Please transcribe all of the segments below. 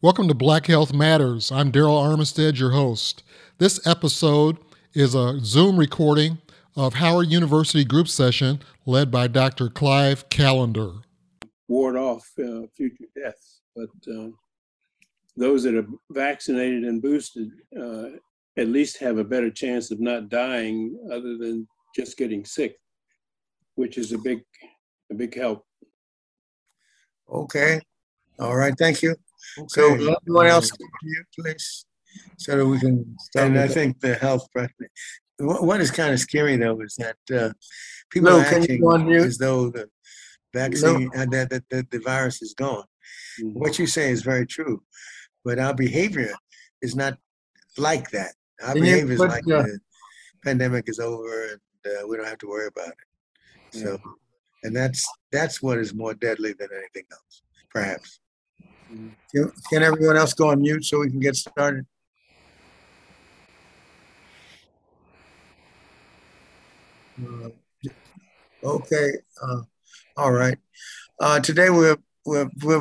Welcome to Black Health Matters. I'm Daryl Armistead, your host. This episode is a Zoom recording of Howard University group session led by Dr. Clive Callender. Ward off future deaths, but those that are vaccinated and boosted at least have a better chance of not dying other than just getting sick, which is a big help. Okay. All right. Thank you. Okay. So everyone else, please, so that we can start. And I think the health, what is kind of scary though is that people are acting as though the vaccine, the virus is gone. Mm-hmm. What you say is very true, but our behavior is not like that. Our behavior is like the pandemic is over and we don't have to worry about it. Yeah. So, and that's what is more deadly than anything else, perhaps. Can everyone else go on mute so we can get started? Okay. All right. Today we're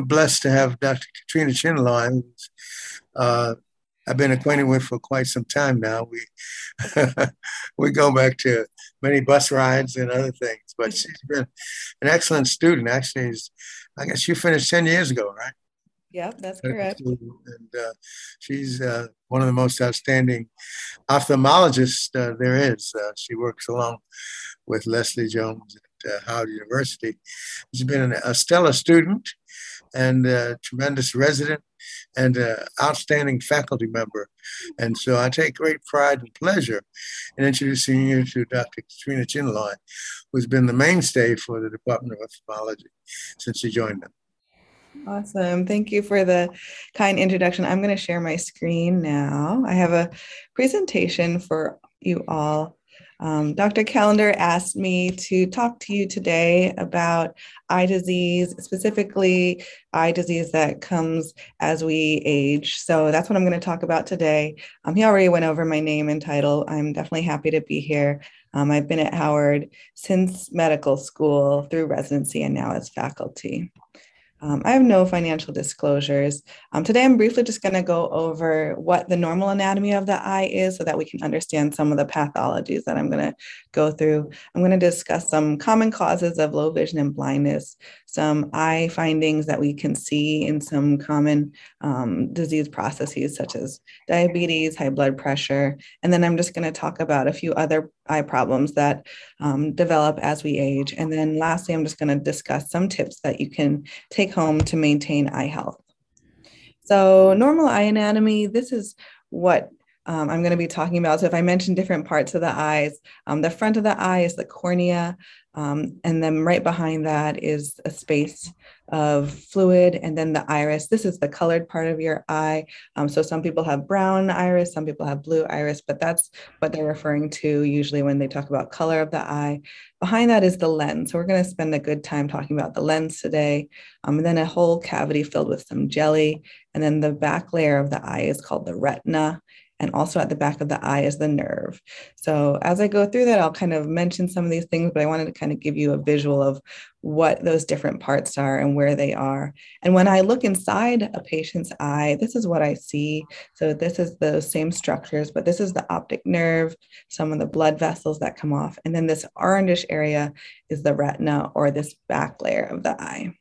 blessed to have Dr. Katrina Chinlaw, who I've been acquainted with for quite some time now. We go back to many bus rides and other things, but she's been an excellent student. Actually, I guess she finished 10 years ago, right? Yeah, that's correct. And she's one of the most outstanding ophthalmologists there is. She works along with Leslie Jones at Howard University. She's been a stellar student and a tremendous resident and an outstanding faculty member. And so I take great pride and pleasure in introducing you to Dr. Katrina Chinlaw, who's been the mainstay for the Department of Ophthalmology since she joined them. Awesome. Thank you for the kind introduction. I'm going to share my screen now. I have a presentation for you all. Dr. Callender asked me to talk to you today about eye disease, specifically eye disease that comes as we age. So that's what I'm going to talk about today. He already went over my name and title. I'm definitely happy to be here. I've been at Howard since medical school through residency and now as faculty. I have no financial disclosures. Today, I'm briefly just going to go over what the normal anatomy of the eye is so that we can understand some of the pathologies that I'm going to go through. I'm going to discuss some common causes of low vision and blindness, some eye findings that we can see in some common disease processes such as diabetes, high blood pressure, and then I'm just going to talk about a few other eye problems that develop as we age. And then lastly, I'm just going to discuss some tips that you can take home to maintain eye health. So normal eye anatomy, this is what I'm going to be talking about. So if I mention different parts of the eyes, the front of the eye is the cornea, and then right behind that is a space of fluid, and then the iris. This is the colored part of your eye. So some people have brown iris, some people have blue iris, but that's what they're referring to usually when they talk about color of the eye. Behind that is the lens. So we're going to spend a good time talking about the lens today. And then a whole cavity filled with some jelly. And then the back layer of the eye is called the retina. And also at the back of the eye is the nerve. So as I go through that, I'll kind of mention some of these things, but I wanted to kind of give you a visual of what those different parts are and where they are. And when I look inside a patient's eye, this is what I see. So this is those same structures, but this is the optic nerve, some of the blood vessels that come off. And then this orangish area is the retina or this back layer of the eye.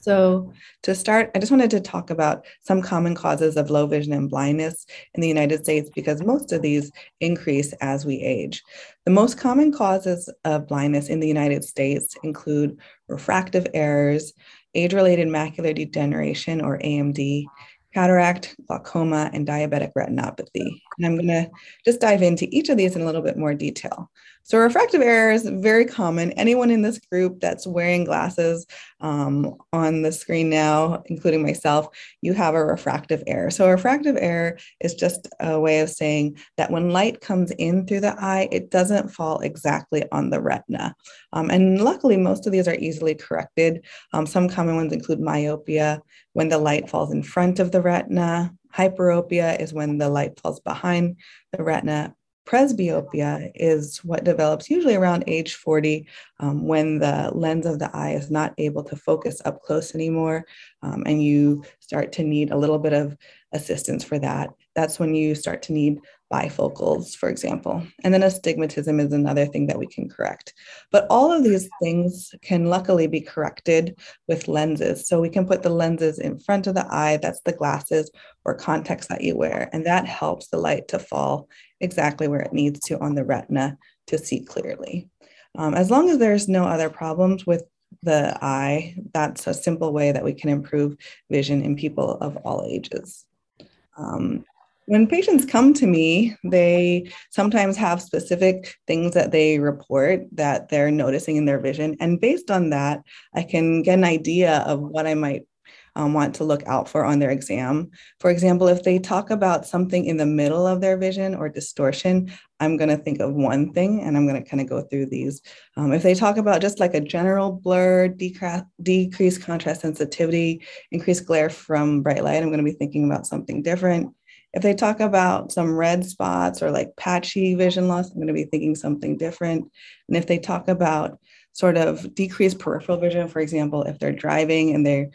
So to start, I just wanted to talk about some common causes of low vision and blindness in the United States, because most of these increase as we age. The most common causes of blindness in the United States include refractive errors, age-related macular degeneration or AMD, cataract, glaucoma, and diabetic retinopathy. And I'm gonna just dive into each of these in a little bit more detail. So refractive error is very common. Anyone in this group that's wearing glasses on the screen now, including myself, you have a refractive error. So a refractive error is just a way of saying that when light comes in through the eye, it doesn't fall exactly on the retina. And luckily, most of these are easily corrected. Some common ones include myopia, when the light falls in front of the retina. Hyperopia is when the light falls behind the retina. Presbyopia is what develops usually around age 40 when the lens of the eye is not able to focus up close anymore, and you start to need a little bit of assistance for that. That's when you start to need bifocals, for example. And then astigmatism is another thing that we can correct. But all of these things can luckily be corrected with lenses. So we can put the lenses in front of the eye, that's the glasses or contacts that you wear, and that helps the light to fall exactly where it needs to on the retina to see clearly. As long as there's no other problems with the eye, that's a simple way that we can improve vision in people of all ages. When patients come to me, they sometimes have specific things that they report that they're noticing in their vision. And based on that, I can get an idea of what I might want to look out for on their exam. For example, if they talk about something in the middle of their vision or distortion, I'm going to think of one thing and I'm going to kind of go through these. If they talk about just like a general blur, decreased contrast sensitivity, increased glare from bright light, I'm going to be thinking about something different. If they talk about some red spots or like patchy vision loss, I'm going to be thinking something different. And if they talk about sort of decreased peripheral vision, for example, if they're driving and they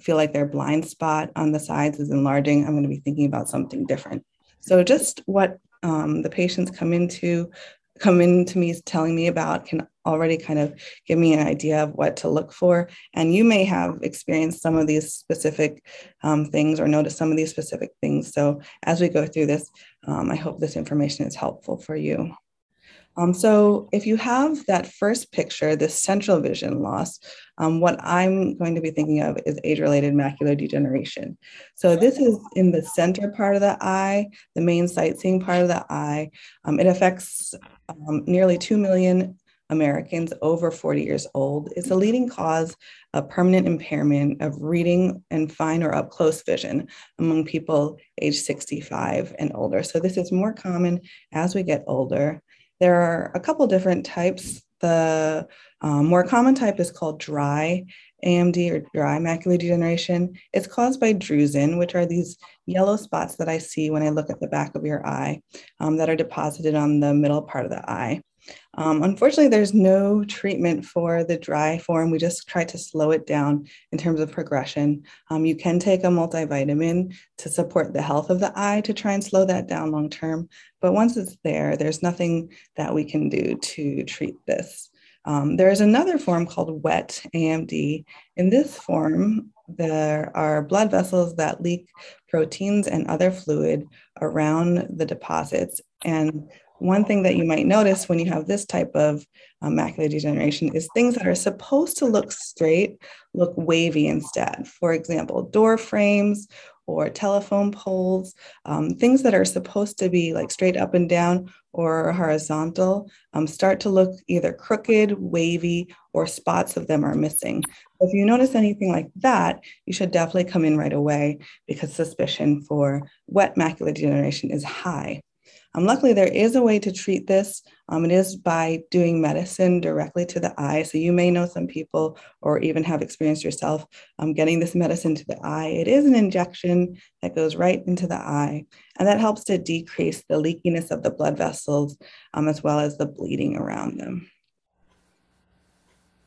feel like their blind spot on the sides is enlarging, I'm going to be thinking about something different. So just what the patients come into me telling me about can already kind of give me an idea of what to look for. And you may have experienced some of these specific things or noticed some of these specific things. So as we go through this, I hope this information is helpful for you. So if you have that first picture, this central vision loss, what I'm going to be thinking of is age-related macular degeneration. So this is in the center part of the eye, the main sightseeing part of the eye. It affects nearly 2 million Americans over 40 years old. It's a leading cause of permanent impairment of reading and fine or up-close vision among people age 65 and older. So this is more common as we get older. There are a couple different types. The more common type is called dry AMD or dry macular degeneration. It's caused by drusen, which are these yellow spots that I see when I look at the back of your eye that are deposited on the middle part of the eye. Unfortunately, there's no treatment for the dry form. We just try to slow it down in terms of progression. You can take a multivitamin to support the health of the eye to try and slow that down long term. But once it's there, there's nothing that we can do to treat this. There is another form called wet AMD. In this form, there are blood vessels that leak proteins and other fluid around the deposits. And one thing that you might notice when you have this type of macular degeneration is things that are supposed to look straight look wavy instead. For example, door frames or telephone poles, things that are supposed to be like straight up and down or horizontal start to look either crooked, wavy, or spots of them are missing. If you notice anything like that, you should definitely come in right away because suspicion for wet macular degeneration is high. Luckily, there is a way to treat this. It is by doing medicine directly to the eye. So you may know some people or even have experienced yourself getting this medicine to the eye. It is an injection that goes right into the eye, and that helps to decrease the leakiness of the blood vessels as well as the bleeding around them.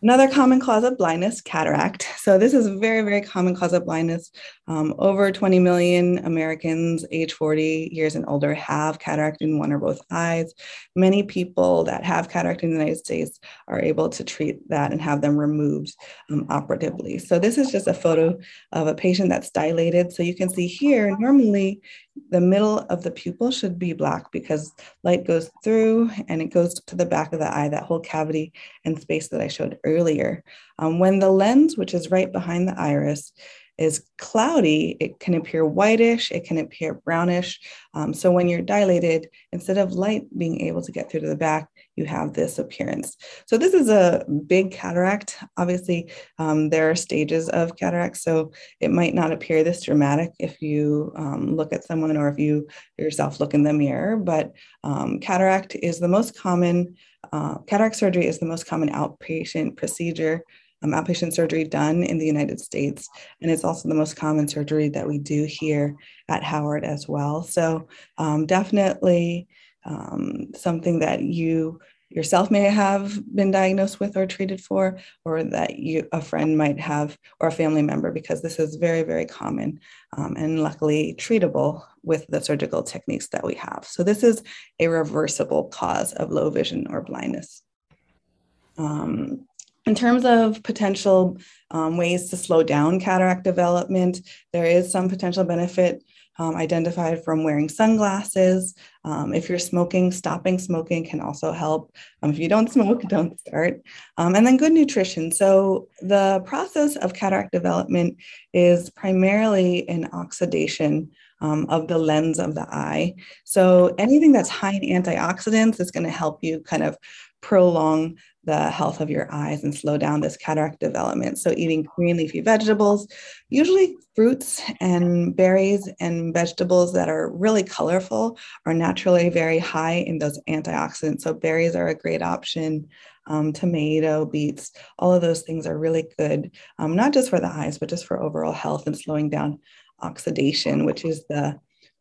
Another common cause of blindness, cataract. So this is a very, very common cause of blindness. Over 20 million Americans age 40 years and older have cataract in one or both eyes. Many people that have cataract in the United States are able to treat that and have them removed operatively. So this is just a photo of a patient that's dilated. So you can see here, normally the middle of the pupil should be black because light goes through and it goes to the back of the eye, that whole cavity and space that I showed earlier. When the lens, which is right behind the iris, is cloudy, it can appear whitish, it can appear brownish. So when you're dilated, instead of light being able to get through to the back, you have this appearance. So this is a big cataract. Obviously, there are stages of cataract, so it might not appear this dramatic if you look at someone or if you yourself look in the mirror, but cataract is the most common, cataract surgery is the most common outpatient procedure. Outpatient surgery done in the United States. And it's also the most common surgery that we do here at Howard as well. So definitely something that you yourself may have been diagnosed with or treated for, or that a friend might have, or a family member, because this is very, very common and luckily treatable with the surgical techniques that we have. So this is a reversible cause of low vision or blindness. In terms of potential ways to slow down cataract development, there is some potential benefit identified from wearing sunglasses. If you're smoking, stopping smoking can also help. If you don't smoke, don't start. And then good nutrition. So the process of cataract development is primarily an oxidation of the lens of the eye. So anything that's high in antioxidants is going to help you kind of prolong the health of your eyes and slow down this cataract development. So eating green leafy vegetables, usually fruits and berries and vegetables that are really colorful, are naturally very high in those antioxidants. So berries are a great option. Tomato, beets, all of those things are really good, not just for the eyes, but just for overall health and slowing down oxidation, which is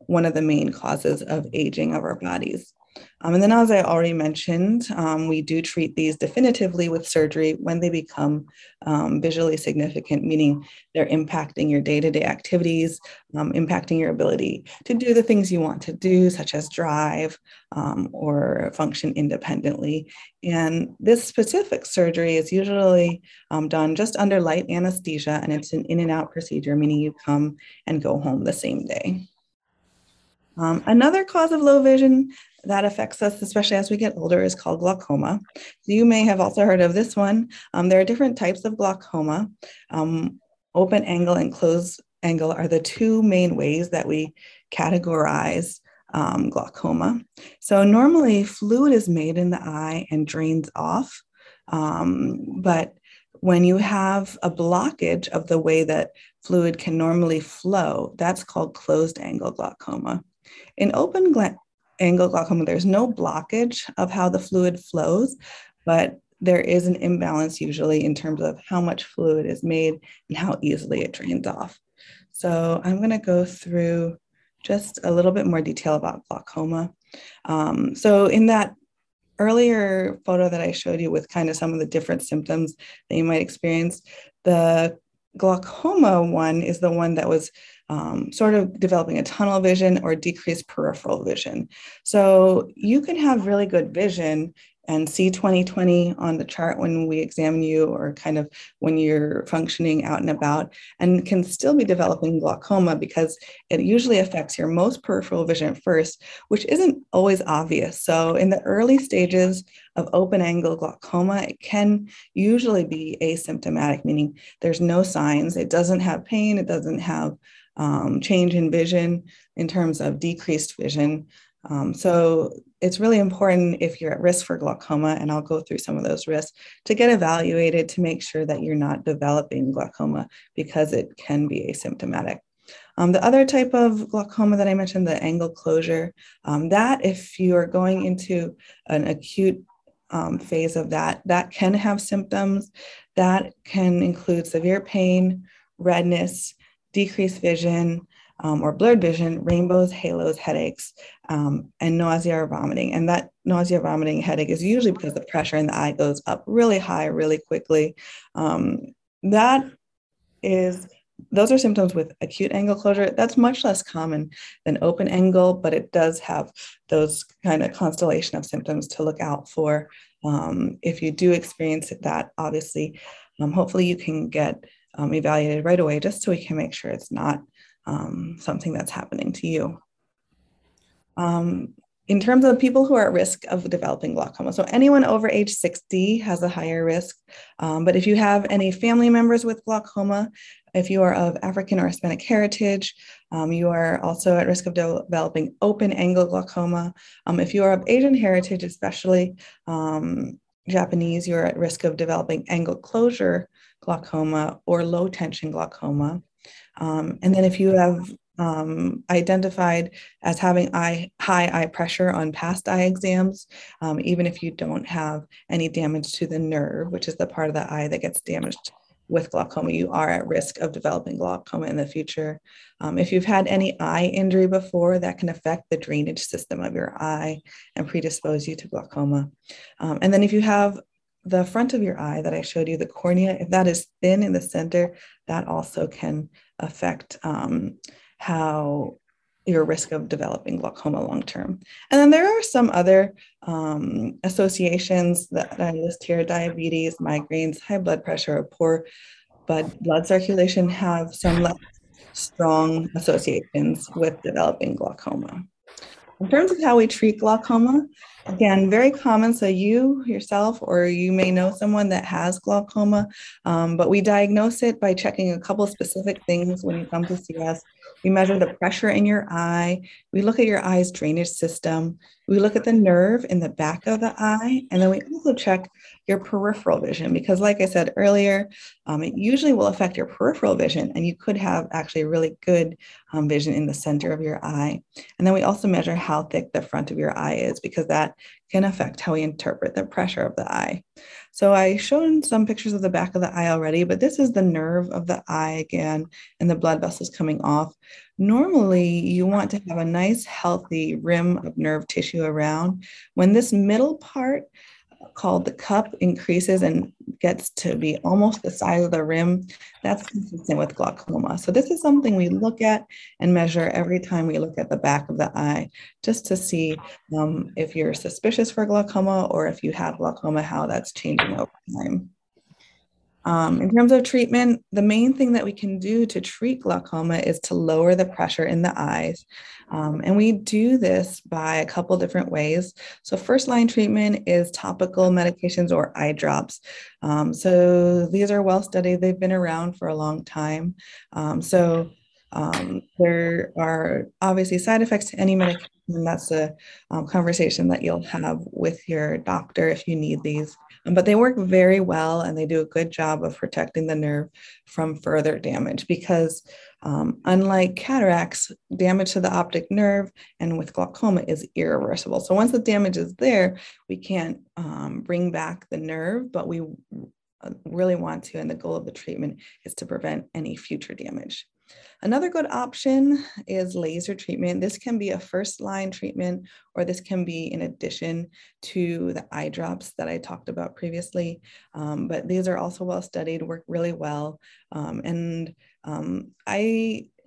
one of the main causes of aging of our bodies. And then, as I already mentioned, we do treat these definitively with surgery when they become visually significant, meaning they're impacting your day-to-day activities, impacting your ability to do the things you want to do, such as drive or function independently. And this specific surgery is usually done just under light anesthesia, and it's an in-and-out procedure, meaning you come and go home the same day. Another cause of low vision that affects us, especially as we get older, is called glaucoma. You may have also heard of this one. There are different types of glaucoma. Open angle and closed angle are the two main ways that we categorize glaucoma. So normally fluid is made in the eye and drains off, but when you have a blockage of the way that fluid can normally flow, that's called closed angle glaucoma. In open angle glaucoma, there's no blockage of how the fluid flows, but there is an imbalance usually in terms of how much fluid is made and how easily it drains off. So I'm going to go through just a little bit more detail about glaucoma. So in that earlier photo that I showed you with kind of some of the different symptoms that you might experience, the glaucoma one is the one that was sort of developing a tunnel vision or decreased peripheral vision. So you can have really good vision and see 20/20 on the chart when we examine you, or kind of when you're functioning out and about, and can still be developing glaucoma because it usually affects your most peripheral vision first, which isn't always obvious. So in the early stages of open angle glaucoma, it can usually be asymptomatic, meaning there's no signs. It doesn't have pain. It doesn't have change in vision in terms of decreased vision. So it's really important, if you're at risk for glaucoma, and I'll go through some of those risks, to get evaluated to make sure that you're not developing glaucoma, because it can be asymptomatic. The other type of glaucoma that I mentioned, the angle closure, that if you are going into an acute phase of that can have symptoms. That can include severe pain, redness, decreased vision, or blurred vision, rainbows, halos, headaches, and nausea or vomiting. And that nausea, vomiting, headache is usually because the pressure in the eye goes up really high, really quickly. Those are symptoms with acute angle closure. That's much less common than open angle, but it does have those kind of constellation of symptoms to look out for. If you do experience that, obviously, hopefully you can get evaluated right away, just so we can make sure it's not something that's happening to you. In terms of people who are at risk of developing glaucoma, so anyone over age 60 has a higher risk. But if you have any family members with glaucoma, if you are of African or Hispanic heritage, you are also at risk of developing open angle glaucoma. If you are of Asian heritage, especially Japanese, you're at risk of developing angle closure glaucoma or low tension glaucoma. And then if you have identified as having high eye pressure on past eye exams, even if you don't have any damage to the nerve, which is the part of the eye that gets damaged with glaucoma, you are at risk of developing glaucoma in the future. If you've had any eye injury before, that can affect the drainage system of your eye and predispose you to glaucoma. And then if you have the front of your eye that I showed you, the cornea, if that is thin in the center, that also can affect your risk of developing glaucoma long-term. And then there are some other associations that I list here: diabetes, migraines, high blood pressure, or poor blood circulation have some less strong associations with developing glaucoma. In terms of how we treat glaucoma, again, very common. So you yourself, or you may know someone that has glaucoma, but we diagnose it by checking a couple specific things when you come to see us. We measure the pressure in your eye. We look at your eye's drainage system. We look at the nerve in the back of the eye. And then we also check your peripheral vision, because like I said earlier, it usually will affect your peripheral vision, and you could have actually really good vision in the center of your eye. And then we also measure how thick the front of your eye is, because that can affect how we interpret the pressure of the eye. So I've shown some pictures of the back of the eye already, but this is the nerve of the eye again, and the blood vessels coming off. Normally, you want to have a nice, healthy rim of nerve tissue around. When this middle part, called the cup, increases and gets to be almost the size of the rim, that's consistent with glaucoma. So this is something we look at and measure every time we look at the back of the eye, just to see if you're suspicious for glaucoma, or if you have glaucoma, how that's changing over time. In terms of treatment, the main thing that we can do to treat glaucoma is to lower the pressure in the eyes. And we do this by a couple different ways. So first line treatment is topical medications or eye drops. So these are well studied. They've been around for a long time. There are obviously side effects to any medication. That's a conversation that you'll have with your doctor if you need these. But they work very well, and they do a good job of protecting the nerve from further damage, because unlike cataracts, damage to the optic nerve and with glaucoma is irreversible. So once the damage is there, we can't bring back the nerve, but we really want to, and the goal of the treatment is to prevent any future damage. Another good option is laser treatment. This can be a first line treatment, or this can be in addition to the eye drops that I talked about previously. But these are also well studied, work really well. I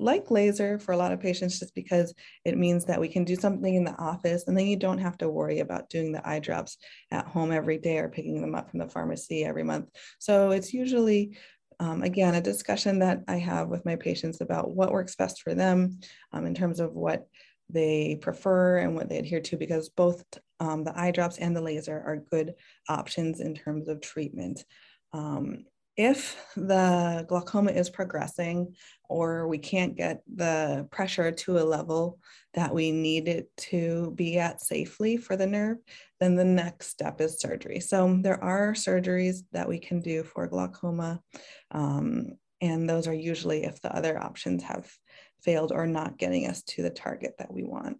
like laser for a lot of patients, just because it means that we can do something in the office, and then you don't have to worry about doing the eye drops at home every day or picking them up from the pharmacy every month. So it's usually again, a discussion that I have with my patients about what works best for them in terms of what they prefer and what they adhere to, because both the eye drops and the laser are good options in terms of treatment. If the glaucoma is progressing, or we can't get the pressure to a level that we need it to be at safely for the nerve, then the next step is surgery. So there are surgeries that we can do for glaucoma, and those are usually if the other options have failed or not getting us to the target that we want.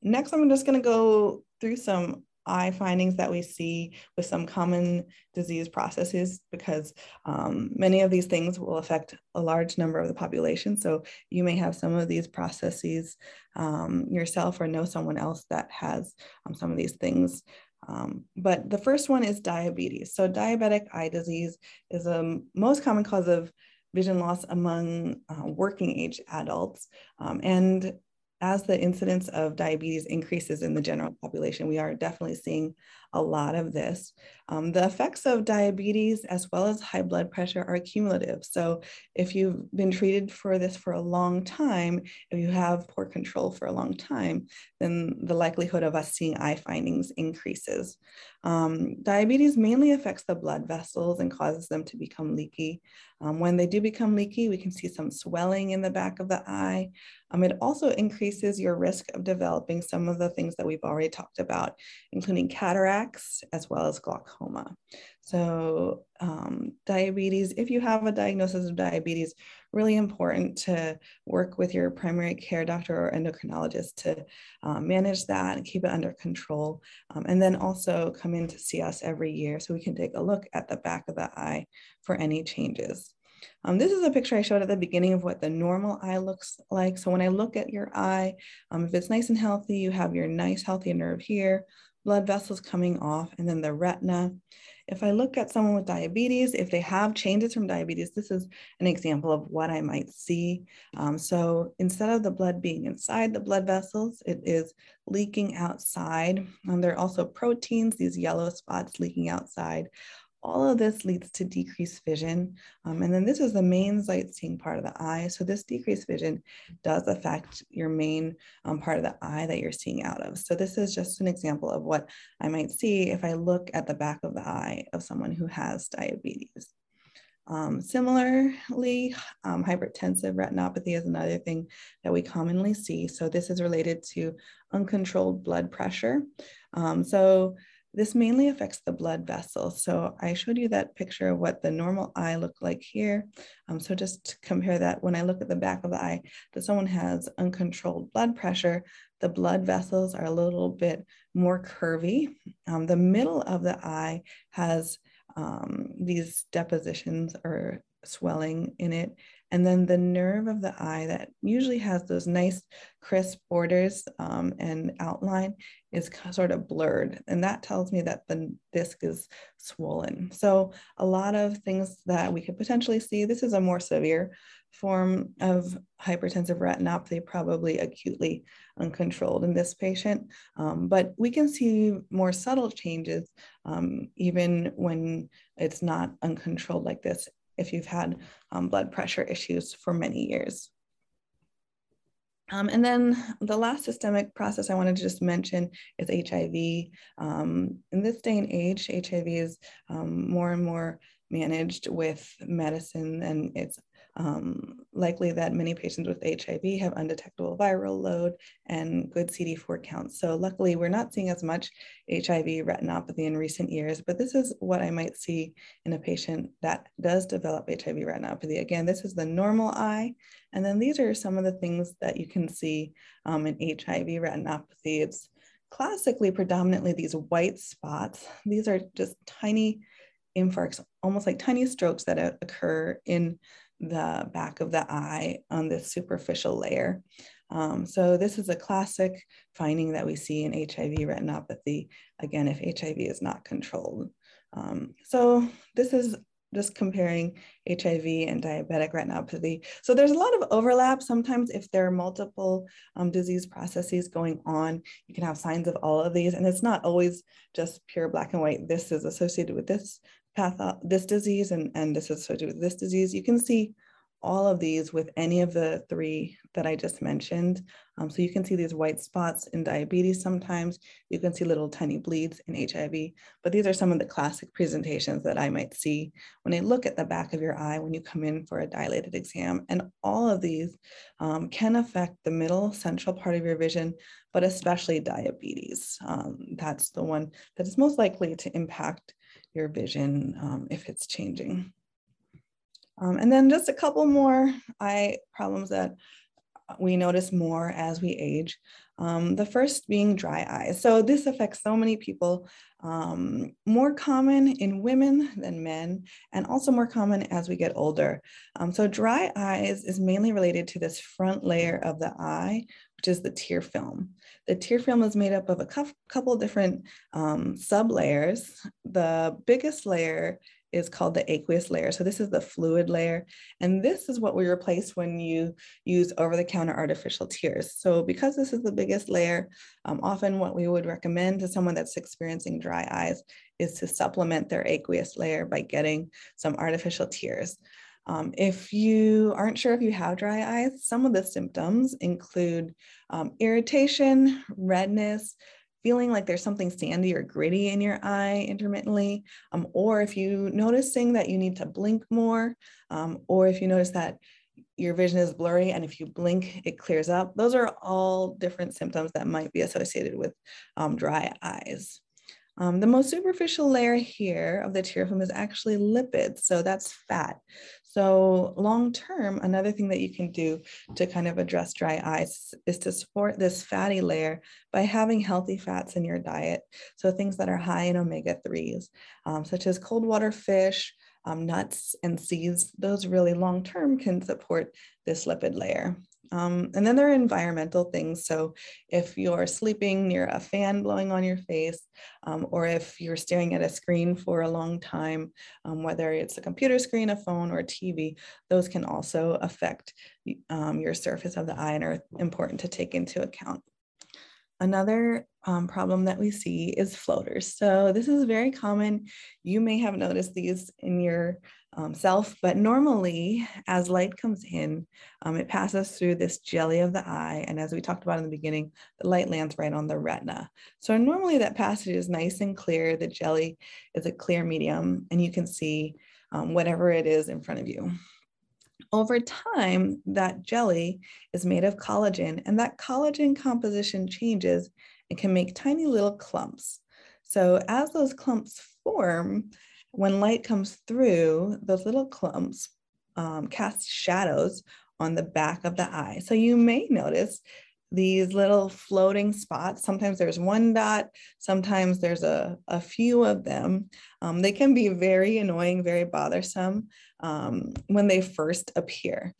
Next, I'm just going to go through some eye findings that we see with some common disease processes, because many of these things will affect a large number of the population. So you may have some of these processes yourself, or know someone else that has some of these things. But the first one is diabetes. So diabetic eye disease is the most common cause of vision loss among working age adults. As the incidence of diabetes increases in the general population, we are definitely seeing a lot of this. The effects of diabetes as well as high blood pressure are cumulative. So if you've been treated for this for a long time, if you have poor control for a long time, then the likelihood of us seeing eye findings increases. Diabetes mainly affects the blood vessels and causes them to become leaky. When they do become leaky, we can see some swelling in the back of the eye. It also increases your risk of developing some of the things that we've already talked about, including cataracts, attacks, as well as glaucoma. So diabetes, if you have a diagnosis of diabetes, really important to work with your primary care doctor or endocrinologist to manage that and keep it under control. And then also come in to see us every year so we can take a look at the back of the eye for any changes. This is a picture I showed at the beginning of what the normal eye looks like. So when I look at your eye, if it's nice and healthy, you have your nice healthy nerve here, blood vessels coming off, and then the retina. If I look at someone with diabetes, if they have changes from diabetes, this is an example of what I might see. So instead of the blood being inside the blood vessels, it is leaking outside. There are also proteins, these yellow spots leaking outside. All of this leads to decreased vision. And then this is the main sight-seeing part of the eye. So this decreased vision does affect your main part of the eye that you're seeing out of. So this is just an example of what I might see if I look at the back of the eye of someone who has diabetes. Similarly, hypertensive retinopathy is another thing that we commonly see. So this is related to uncontrolled blood pressure. This mainly affects the blood vessel. So I showed you that picture of what the normal eye looked like here. So just to compare that, when I look at the back of the eye, that someone has uncontrolled blood pressure, the blood vessels are a little bit more curvy. The middle of the eye has these depositions or swelling in it. And then the nerve of the eye that usually has those nice crisp borders and outline is sort of blurred. And that tells me that the disc is swollen. So a lot of things that we could potentially see, this is a more severe form of hypertensive retinopathy, probably acutely uncontrolled in this patient. But we can see more subtle changes even when it's not uncontrolled like this, if you've had blood pressure issues for many years. And then the last systemic process I wanted to just mention is HIV. In this day and age, HIV is more and more managed with medicine, and it's likely that many patients with HIV have undetectable viral load and good CD4 counts. So luckily, we're not seeing as much HIV retinopathy in recent years, but this is what I might see in a patient that does develop HIV retinopathy. Again, this is the normal eye. And then these are some of the things that you can see in HIV retinopathy. It's classically predominantly these white spots. These are just tiny infarcts, almost like tiny strokes that occur in the back of the eye on this superficial layer. So this is a classic finding that we see in HIV retinopathy, again, if HIV is not controlled. So this is just comparing HIV and diabetic retinopathy. So there's a lot of overlap. Sometimes if there are multiple disease processes going on, you can have signs of all of these, and it's not always just pure black and white. This is associated with this disease, and this is associated with this disease. You can see all of these with any of the three that I just mentioned. So you can see these white spots in diabetes sometimes. You can see little tiny bleeds in HIV, but these are some of the classic presentations that I might see when I look at the back of your eye when you come in for a dilated exam. And all of these can affect the middle central part of your vision, but especially diabetes. That's the one that is most likely to impact your vision if it's changing. And then just a couple more eye problems that we notice more as we age. The first being dry eye. So this affects so many people, more common in women than men, and also more common as we get older. So dry eyes is mainly related to this front layer of the eye, which is the tear film. The tear film is made up of a couple different sublayers. The biggest layer is called the aqueous layer. So this is the fluid layer. And this is what we replace when you use over-the-counter artificial tears. So because this is the biggest layer, often what we would recommend to someone that's experiencing dry eyes is to supplement their aqueous layer by getting some artificial tears. If you aren't sure if you have dry eyes, some of the symptoms include irritation, redness, feeling like there's something sandy or gritty in your eye intermittently, or if you're noticing that you need to blink more, or if you notice that your vision is blurry and if you blink, it clears up. Those are all different symptoms that might be associated with dry eyes. The most superficial layer here of the tear film is actually lipids, so that's fat. So long term, another thing that you can do to kind of address dry eyes is to support this fatty layer by having healthy fats in your diet. So things that are high in omega-3s, such as cold water fish, nuts and seeds, those really long term can support this lipid layer. And then there are environmental things. So if you're sleeping near a fan blowing on your face, or if you're staring at a screen for a long time, whether it's a computer screen, a phone, or a TV, those can also affect your surface of the eye and are important to take into account. Another problem that we see is floaters. So this is very common. You may have noticed these in your self, but normally as light comes in, it passes through this jelly of the eye. And as we talked about in the beginning, the light lands right on the retina. So normally that passage is nice and clear. The jelly is a clear medium and you can see whatever it is in front of you. Over time, that jelly is made of collagen, and that collagen composition changes and can make tiny little clumps. So as those clumps form, when light comes through, those little clumps cast shadows on the back of the eye. So you may notice these little floating spots. Sometimes there's one dot, sometimes there's a few of them. They can be very annoying, very bothersome when they first appear.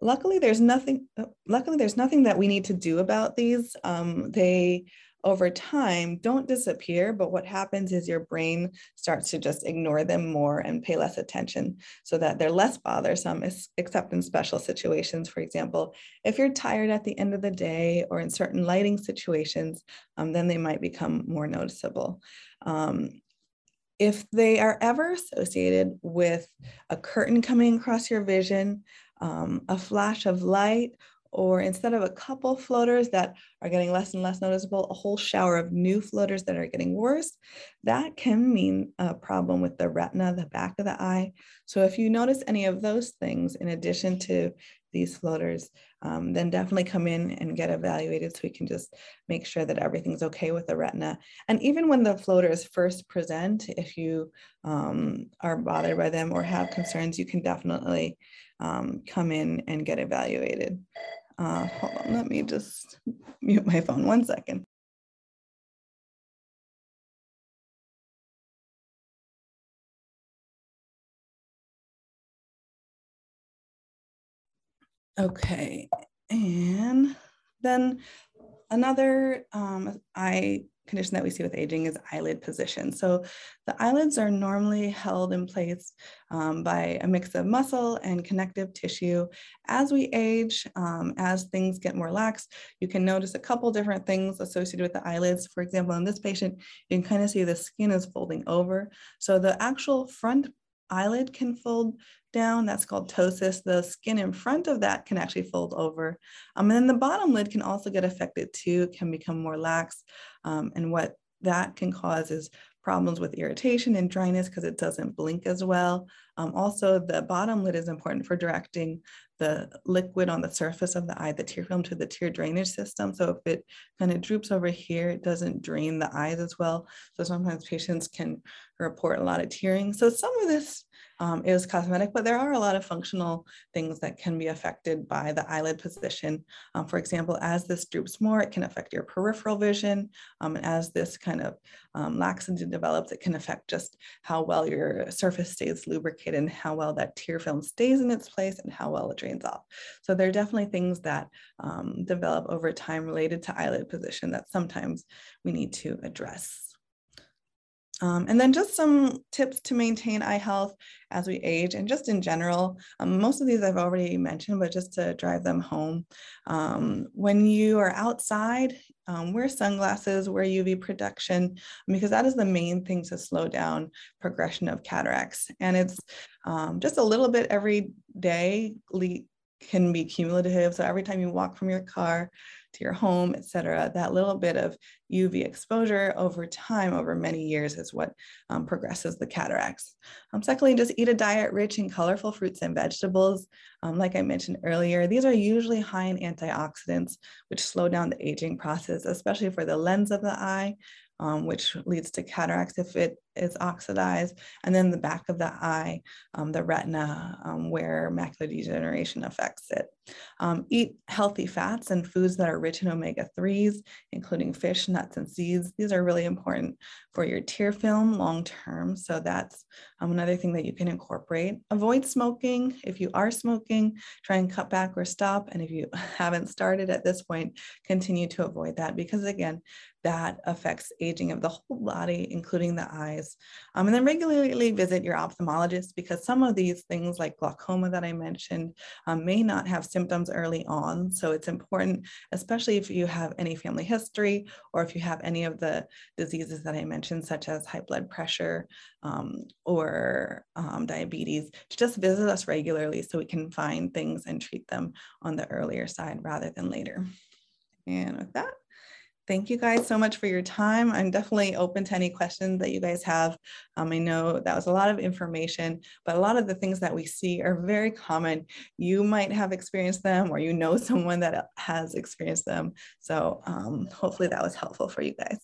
Luckily, there's nothing that we need to do about these. They, over time, don't disappear, but what happens is your brain starts to just ignore them more and pay less attention so that they're less bothersome, except in special situations. For example, if you're tired at the end of the day or in certain lighting situations, then they might become more noticeable. If they are ever associated with a curtain coming across your vision, a flash of light, or instead of a couple floaters that are getting less and less noticeable, a whole shower of new floaters that are getting worse, that can mean a problem with the retina, the back of the eye. So if you notice any of those things in addition to these floaters, then definitely come in and get evaluated so we can just make sure that everything's okay with the retina. And even when the floaters first present, if you are bothered by them or have concerns, you can definitely come in and get evaluated. Hold on, let me just mute my phone 1 second. Okay, and then another eye condition that we see with aging is eyelid position. So the eyelids are normally held in place by a mix of muscle and connective tissue. As we age, as things get more lax, you can notice a couple different things associated with the eyelids. For example, in this patient, you can kind of see the skin is folding over. So the actual front eyelid can fold down, that's called ptosis. The skin in front of that can actually fold over. And then the bottom lid can also get affected too, it can become more lax. And what that can cause is problems with irritation and dryness because it doesn't blink as well. Also, the bottom lid is important for directing the liquid on the surface of the eye, the tear film, to the tear drainage system. So if it kind of droops over here, it doesn't drain the eyes as well. So sometimes patients can report a lot of tearing. So some of this is cosmetic, but there are a lot of functional things that can be affected by the eyelid position. For example, as this droops more, it can affect your peripheral vision. And as this kind of laxity develops, it can affect just how well your surface stays lubricated and how well that tear film stays in its place and how well it drains off. So there are definitely things that develop over time related to eyelid position that sometimes we need to address. And then just some tips to maintain eye health as we age and just in general. Most of these I've already mentioned, but just to drive them home. When you are outside, wear sunglasses, wear UV protection, because that is the main thing to slow down progression of cataracts. And it's just a little bit every day can be cumulative. So every time you walk from your car to your home, etc., that little bit of UV exposure over time, over many years, is what progresses the cataracts. Secondly, just eat a diet rich in colorful fruits and vegetables. Like I mentioned earlier, these are usually high in antioxidants, which slow down the aging process, especially for the lens of the eye. which leads to cataracts if it is oxidized, and then the back of the eye, the retina, where macular degeneration affects it. Eat healthy fats and foods that are rich in omega-3s, including fish, nuts, and seeds. These are really important for your tear film long-term, so that's another thing that you can incorporate. Avoid smoking. If you are smoking, try and cut back or stop, and if you haven't started at this point, continue to avoid that, because again, that affects aging of the whole body, including the eyes. And then regularly visit your ophthalmologist, because some of these things like glaucoma that I mentioned may not have symptoms early on. So it's important, especially if you have any family history or if you have any of the diseases that I mentioned, such as high blood pressure or diabetes, to just visit us regularly so we can find things and treat them on the earlier side rather than later. And with that, thank you guys so much for your time. I'm definitely open to any questions that you guys have. I know that was a lot of information, but a lot of the things that we see are very common. You might have experienced them, or you know someone that has experienced them. So hopefully that was helpful for you guys.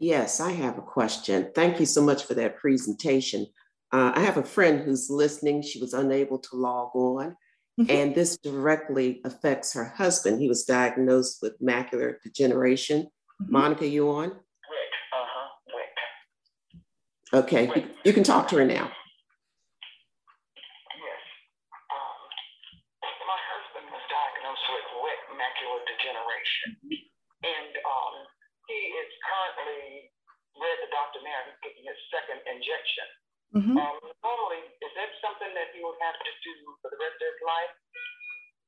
Yes, I have a question. Thank you so much for that presentation. I have a friend who's listening. She was unable to log on. And this directly affects her husband. He was diagnosed with macular degeneration. Monica, you on? Okay, you can talk to her now. Yes. My husband was diagnosed with wet macular degeneration. And he is currently read the doctor now. He's getting his second injection. Normally, is that something that he would have to do for the rest of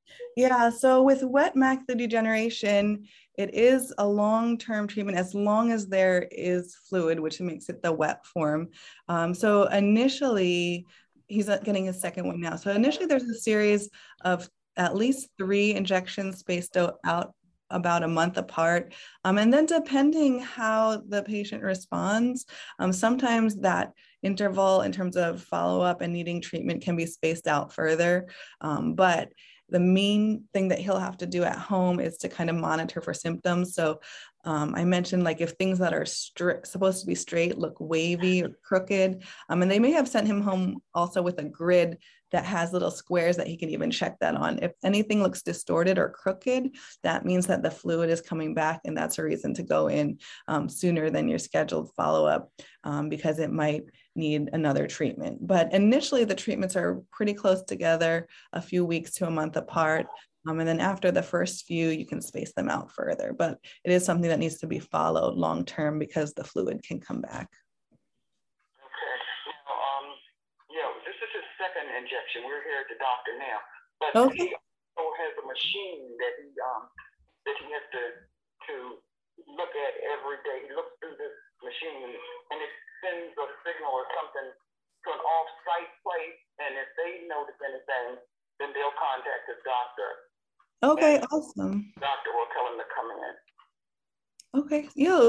his life? Yeah, so with wet macular degeneration, it is a long-term treatment as long as there is fluid, which makes it the wet form. So initially, he's getting his second one now. So initially, there's a series of at least 3 injections spaced out about a month apart. And then depending how the patient responds, sometimes that interval in terms of follow-up and needing treatment can be spaced out further. But the main thing that he'll have to do at home is to kind of monitor for symptoms. So I mentioned, like, if things that are supposed to be straight look wavy or crooked, and they may have sent him home also with a grid that has little squares that he can even check that on. If anything looks distorted or crooked, that means that the fluid is coming back, and that's a reason to go in sooner than your scheduled follow-up, because it might need another treatment. But initially, the treatments are pretty close together, a few weeks to a month apart. And then after the first few, you can space them out further. But it is something that needs to be followed long-term because the fluid can come back. Injection. We're here at the doctor now, but he also has a machine that he has to look at every day. He looks through this machine, and it sends a signal or something to an off-site place. And if they notice anything, then they'll contact his doctor. Okay, awesome. The doctor will tell him to come in. Okay,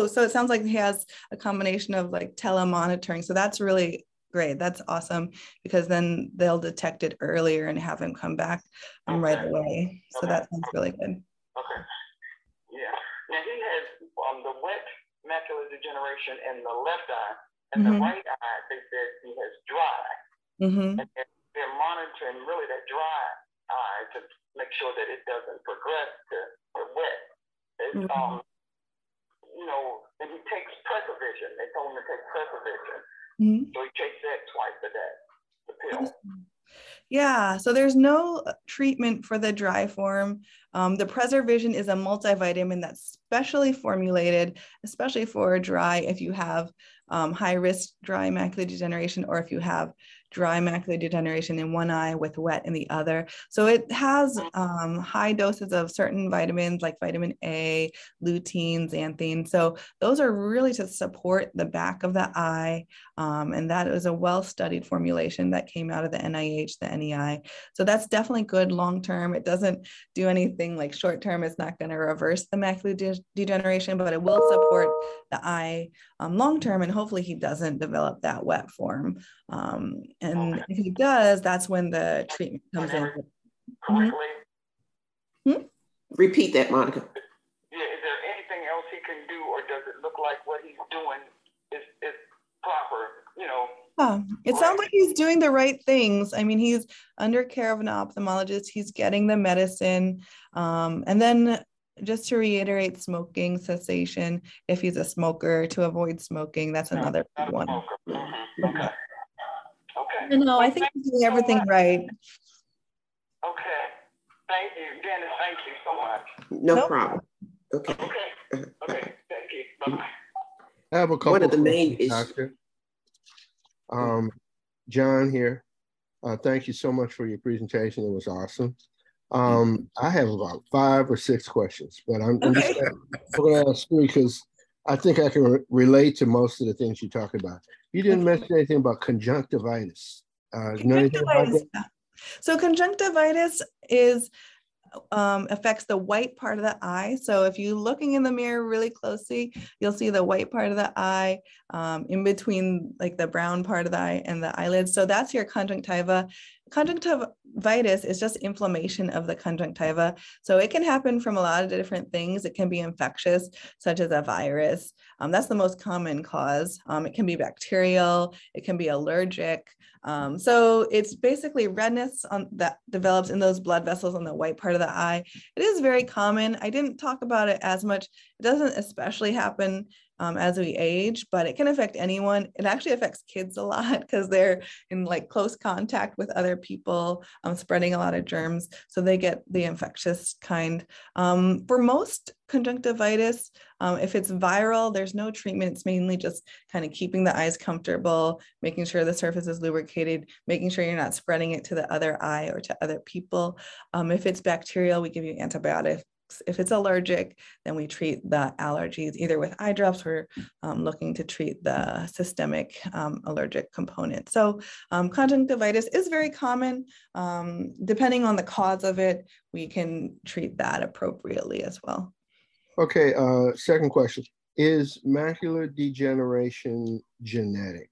so it sounds like he has a combination of like telemonitoring. So that's really great. That's awesome, because then they'll detect it earlier and have him come back right away. So that sounds really good. Okay. Yeah. Now he has the wet macular degeneration in the left eye, and the right eye, they said he has dry. And they're monitoring really that dry eye to make sure that it doesn't progress to wet. It's, you know, and he takes PreserVision. They told him to take PreserVision. So he takes that twice a day, the pill. Yeah, so there's no treatment for the dry form. The PreserVision is a multivitamin that's specially formulated, especially for dry, if you have high-risk dry macular degeneration, or if you have dry macular degeneration in one eye with wet in the other. So it has high doses of certain vitamins like vitamin A, lutein, xanthine. So those are really to support the back of the eye. And that is a well-studied formulation that came out of the NIH, the NEI. So that's definitely good long-term. It doesn't do anything like short-term. It's not going to reverse the macular degeneration, but it will support the eye long-term. And hopefully he doesn't develop that wet form. And if he does, that's when the treatment comes in. Repeat that, Monica. Yeah, is there anything else he can do, or does it look like what he's doing is proper, you know. Oh, it sounds like he's doing the right things. I mean, he's under care of an ophthalmologist, he's getting the medicine. And then just to reiterate, smoking cessation, if he's a smoker, to avoid smoking, that's another one. Mm-hmm. Okay. Okay. No, I think he's doing everything right. Okay. Thank you, Dennis. Thank you so much. No problem. Okay. Okay. Okay. Thank you. Bye-bye. I have a couple of the main issues. John here. Thank you so much for your presentation. It was awesome. I have about 5 or 6 questions, but I'm going to ask 3 because I think I can relate to most of the things you talk about. You didn't mention anything about conjunctivitis. Conjunctivitis. So conjunctivitis is affects the white part of the eye. So if you're looking in the mirror really closely, you'll see the white part of the eye in between like the brown part of the eye and the eyelids. So that's your conjunctiva. Conjunctivitis is just inflammation of the conjunctiva. So it can happen from a lot of different things. It can be infectious, such as a virus. That's the most common cause. It can be bacterial, it can be allergic. So it's basically redness that develops in those blood vessels on the white part of the eye. It is very common. I didn't talk about it as much. It doesn't especially happen as we age, but it can affect anyone. It actually affects kids a lot because they're in like close contact with other people, spreading a lot of germs. So they get the infectious kind. For most conjunctivitis, if it's viral, there's no treatment. It's mainly just kind of keeping the eyes comfortable, making sure the surface is lubricated, making sure you're not spreading it to the other eye or to other people. If it's bacterial, we give you antibiotics. If it's allergic, then we treat the allergies either with eye drops or looking to treat the systemic allergic component. So conjunctivitis is very common. Depending on the cause of it, we can treat that appropriately as well. Okay, second question. Is macular degeneration genetic?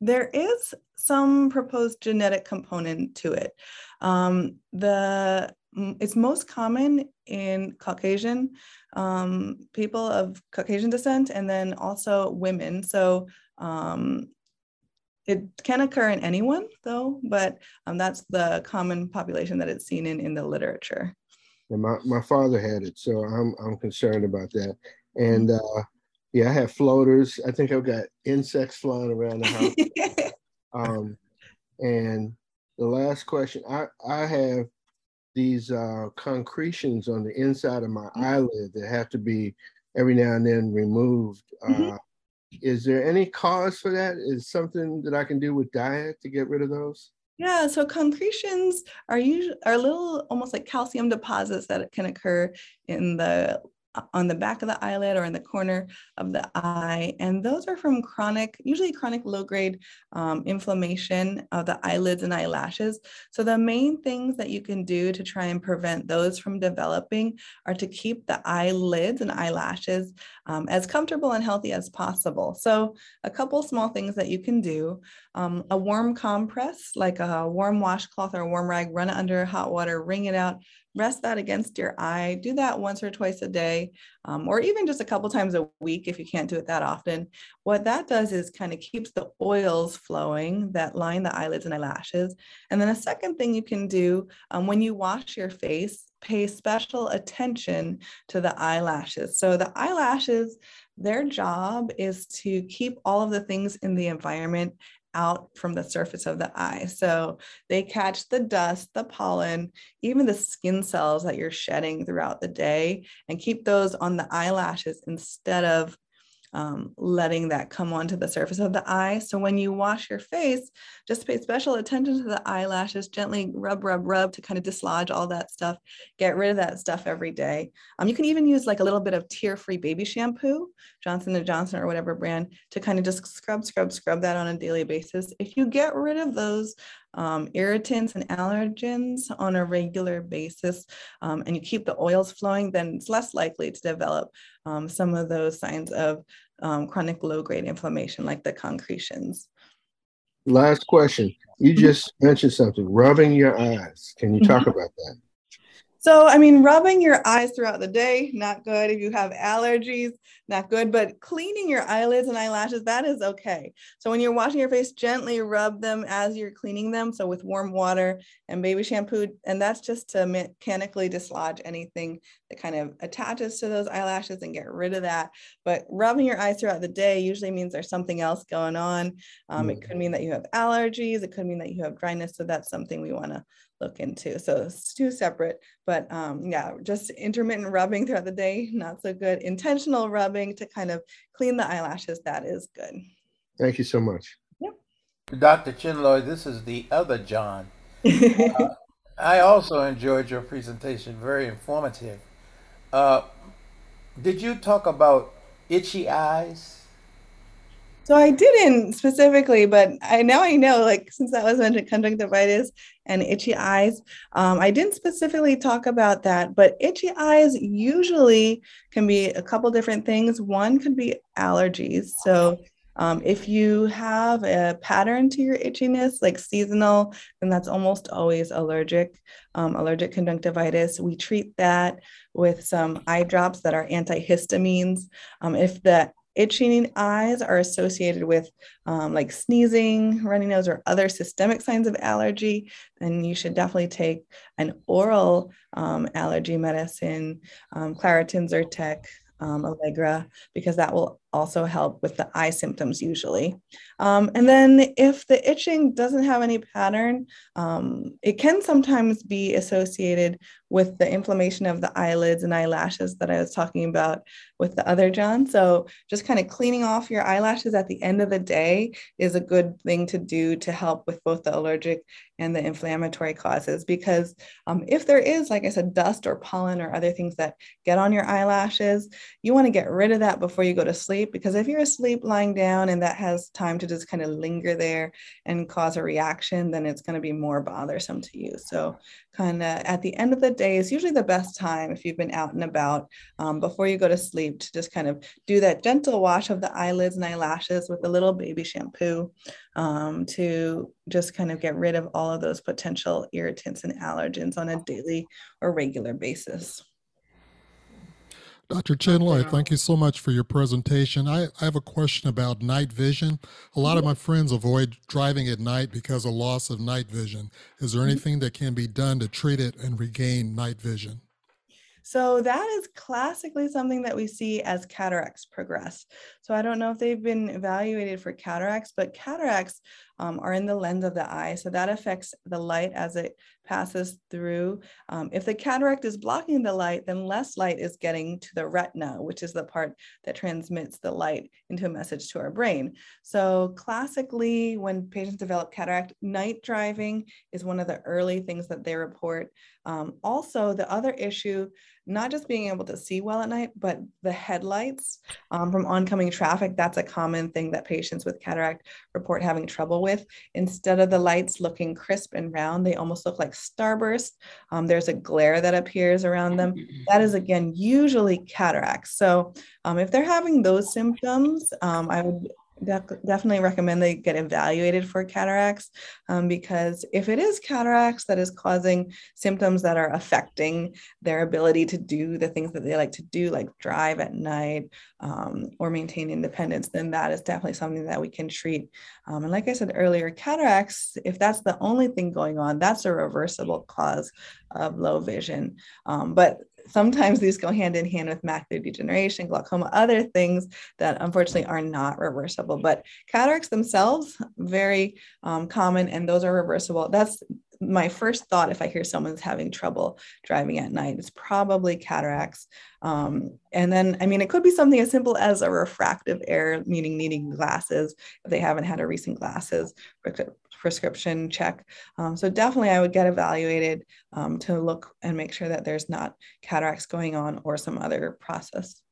There is some proposed genetic component to it. It's most common in Caucasian people of Caucasian descent, and then also women. So it can occur in anyone, though, but that's the common population that it's seen in the literature. And my father had it, so I'm concerned about that. And yeah, I have floaters. I think I've got insects flying around the house. And the last question, I have these concretions on the inside of my eyelid that have to be every now and then removed. Is there any cause for that? Is something that I can do with diet to get rid of those? Yeah, so concretions are usually little, almost like calcium deposits that can occur in the on the back of the eyelid or in the corner of the eye. And those are from usually chronic low-grade inflammation of the eyelids and eyelashes. So the main things that you can do to try and prevent those from developing are to keep the eyelids and eyelashes as comfortable and healthy as possible. So a couple small things that you can do, a warm compress, like a warm washcloth or a warm rag, run it under hot water, wring it out, rest that against your eye. Do that once or twice a day, or even just a couple times a week if you can't do it that often. What that does is kind of keeps the oils flowing that line the eyelids and eyelashes. And then a second thing you can do when you wash your face, pay special attention to the eyelashes. So the eyelashes, their job is to keep all of the things in the environment out from the surface of the eye. So they catch the dust, the pollen, even the skin cells that you're shedding throughout the day, and keep those on the eyelashes instead of letting that come onto the surface of the eye. So when you wash your face, just pay special attention to the eyelashes, gently rub to kind of dislodge all that stuff, get rid of that stuff every day. You can even use like a little bit of tear-free baby shampoo, Johnson & Johnson or whatever brand, to kind of just scrub that on a daily basis. If you get rid of those irritants and allergens on a regular basis, and you keep the oils flowing, then it's less likely to develop some of those signs of chronic low-grade inflammation, like the concretions. Last question. You just mentioned something, rubbing your eyes. Can you talk about that? So, I mean, rubbing your eyes throughout the day, not good. If you have allergies, not good, but cleaning your eyelids and eyelashes, that is okay. So when you're washing your face, gently rub them as you're cleaning them. So with warm water and baby shampoo, and that's just to mechanically dislodge anything that kind of attaches to those eyelashes and get rid of that. But rubbing your eyes throughout the day usually means there's something else going on. It could mean that you have allergies. It could mean that you have dryness. So that's something we want to look into. So it's two separate, but yeah, just intermittent rubbing throughout the day, not so good. Intentional rubbing to kind of clean the eyelashes, that is good. Thank you so much. Yep. Dr. Chinlaw, this is the other John. I also enjoyed your presentation, very informative. Did you talk about itchy eyes? So I didn't specifically, but I know, like, since that was mentioned, conjunctivitis and itchy eyes, I didn't specifically talk about that, but itchy eyes usually can be a couple different things. One could be allergies. So if you have a pattern to your itchiness, like seasonal, then that's almost always allergic, allergic conjunctivitis. We treat that with some eye drops that are antihistamines. If the itching eyes are associated with like sneezing, runny nose, or other systemic signs of allergy, then you should definitely take an oral allergy medicine, Claritin, Zyrtec, Allegra, because that will also help with the eye symptoms usually. And then if the itching doesn't have any pattern, it can sometimes be associated with the inflammation of the eyelids and eyelashes that I was talking about with the other John. So just kind of cleaning off your eyelashes at the end of the day is a good thing to do to help with both the allergic and the inflammatory causes, because if there is, like I said, dust or pollen or other things that get on your eyelashes, you want to get rid of that before you go to sleep. Because if you're asleep lying down and that has time to just kind of linger there and cause a reaction, then it's going to be more bothersome to you. So kind of at the end of the day is usually the best time, if you've been out and about before you go to sleep, to just kind of do that gentle wash of the eyelids and eyelashes with a little baby shampoo to just kind of get rid of all of those potential irritants and allergens on a daily or regular basis. Dr. Chinlaw, thank you so much for your presentation. I have a question about night vision. A lot of my friends avoid driving at night because of loss of night vision. Is there anything that can be done to treat it and regain night vision? So that is classically something that we see as cataracts progress. So I don't know if they've been evaluated for cataracts, but cataracts are in the lens of the eye. So that affects the light as it passes through. If the cataract is blocking the light, then less light is getting to the retina, which is the part that transmits the light into a message to our brain. So classically, when patients develop cataract, night driving is one of the early things that they report. Also, the other issue, not just being able to see well at night, but the headlights from oncoming traffic, that's a common thing that patients with cataract report having trouble with. Instead of the lights looking crisp and round, they almost look like starburst. There's a glare that appears around them. That is, again, usually cataracts. So if they're having those symptoms, I would definitely recommend they get evaluated for cataracts, because if it is cataracts that is causing symptoms that are affecting their ability to do the things that they like to do, like drive at night or maintain independence, then that is definitely something that we can treat. And like I said earlier, cataracts, if that's the only thing going on, that's a reversible cause of low vision. But sometimes these go hand in hand with macular degeneration, glaucoma, other things that unfortunately are not reversible. But cataracts themselves, very common, and those are reversible. That's my first thought if I hear someone's having trouble driving at night. It's probably cataracts. And then, I mean, it could be something as simple as a refractive error, meaning needing glasses if they haven't had a recent glasses prescription check. So definitely I would get evaluated to look and make sure that there's not cataracts going on or some other process.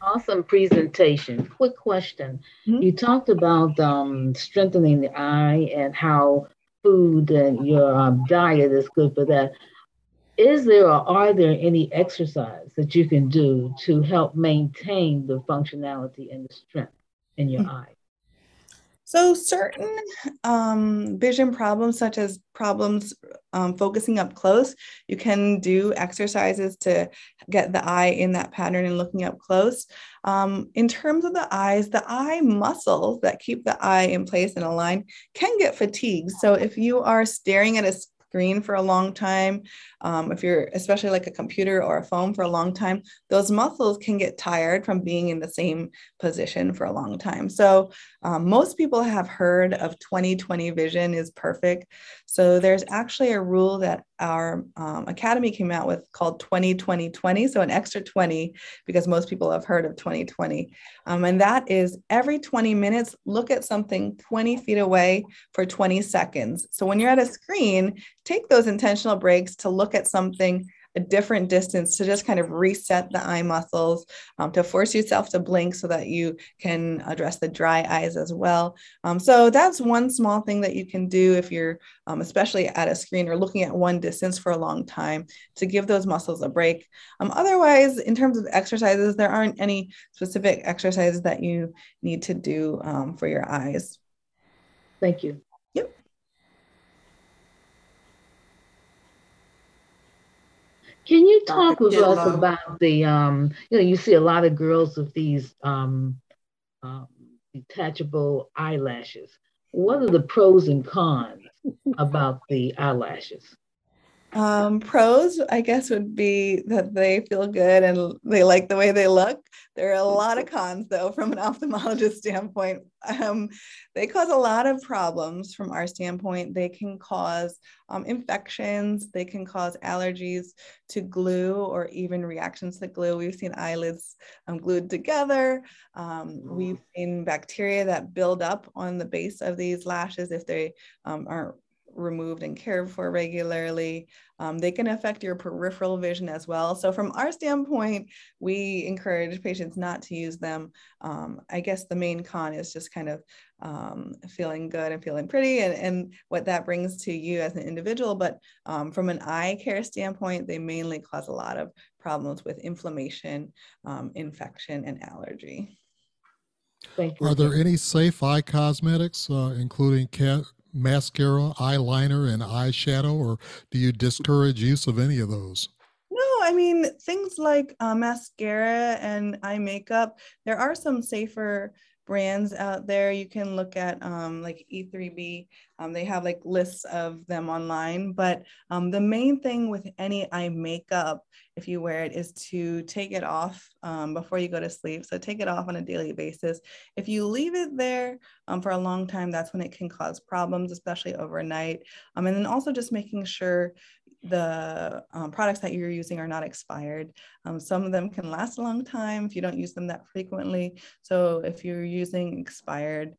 Awesome presentation. Quick question. Mm-hmm. You talked about strengthening the eye and how food and your diet is good for that. Is there or are there any exercise that you can do to help maintain the functionality and the strength in your mm-hmm. eye? So certain vision problems, such as problems focusing up close, you can do exercises to get the eye in that pattern and looking up close. In terms of the eyes, the eye muscles that keep the eye in place and aligned can get fatigued. So if you are staring at a screen for a long time, if you're especially like a computer or a phone for a long time, those muscles can get tired from being in the same position for a long time. So most people have heard of 20/20 vision is perfect. So there's actually a rule that our academy came out with called 20-20-20. So an extra 20, because most people have heard of 20/20. And that is every 20 minutes, look at something 20 feet away for 20 seconds. So when you're at a screen, take those intentional breaks to look at something a different distance to just kind of reset the eye muscles, to force yourself to blink so that you can address the dry eyes as well. So that's one small thing that you can do if you're especially at a screen or looking at one distance for a long time, to give those muscles a break. Otherwise, in terms of exercises, there aren't any specific exercises that you need to do for your eyes. Thank you. Yep. Can you talk with us about the, you know, you see a lot of girls with these detachable eyelashes. What are the pros and cons about the eyelashes? Pros, I guess, would be that they feel good and they like the way they look. There are a lot of cons, though, from an ophthalmologist standpoint. They cause a lot of problems from our standpoint. They can cause infections. They can cause allergies to glue or even reactions to glue. We've seen eyelids glued together. We've seen bacteria that build up on the base of these lashes if they aren't removed and cared for regularly. They can affect your peripheral vision as well. So from our standpoint, we encourage patients not to use them. I guess the main con is just kind of feeling good and feeling pretty and what that brings to you as an individual. But from an eye care standpoint, they mainly cause a lot of problems with inflammation, infection, and allergy. Thank you. Are there any safe eye cosmetics, including mascara, eyeliner, and eyeshadow, or do you discourage use of any of those? No, I mean, things like mascara and eye makeup, there are some safer brands out there. You can look at like E3B. They have like lists of them online, but the main thing with any eye makeup, if you wear it, is to take it off before you go to sleep. So take it off on a daily basis. If you leave it there for a long time, that's when it can cause problems, especially overnight. And then also just making sure the products that you're using are not expired. Some of them can last a long time if you don't use them that frequently. So if you're using expired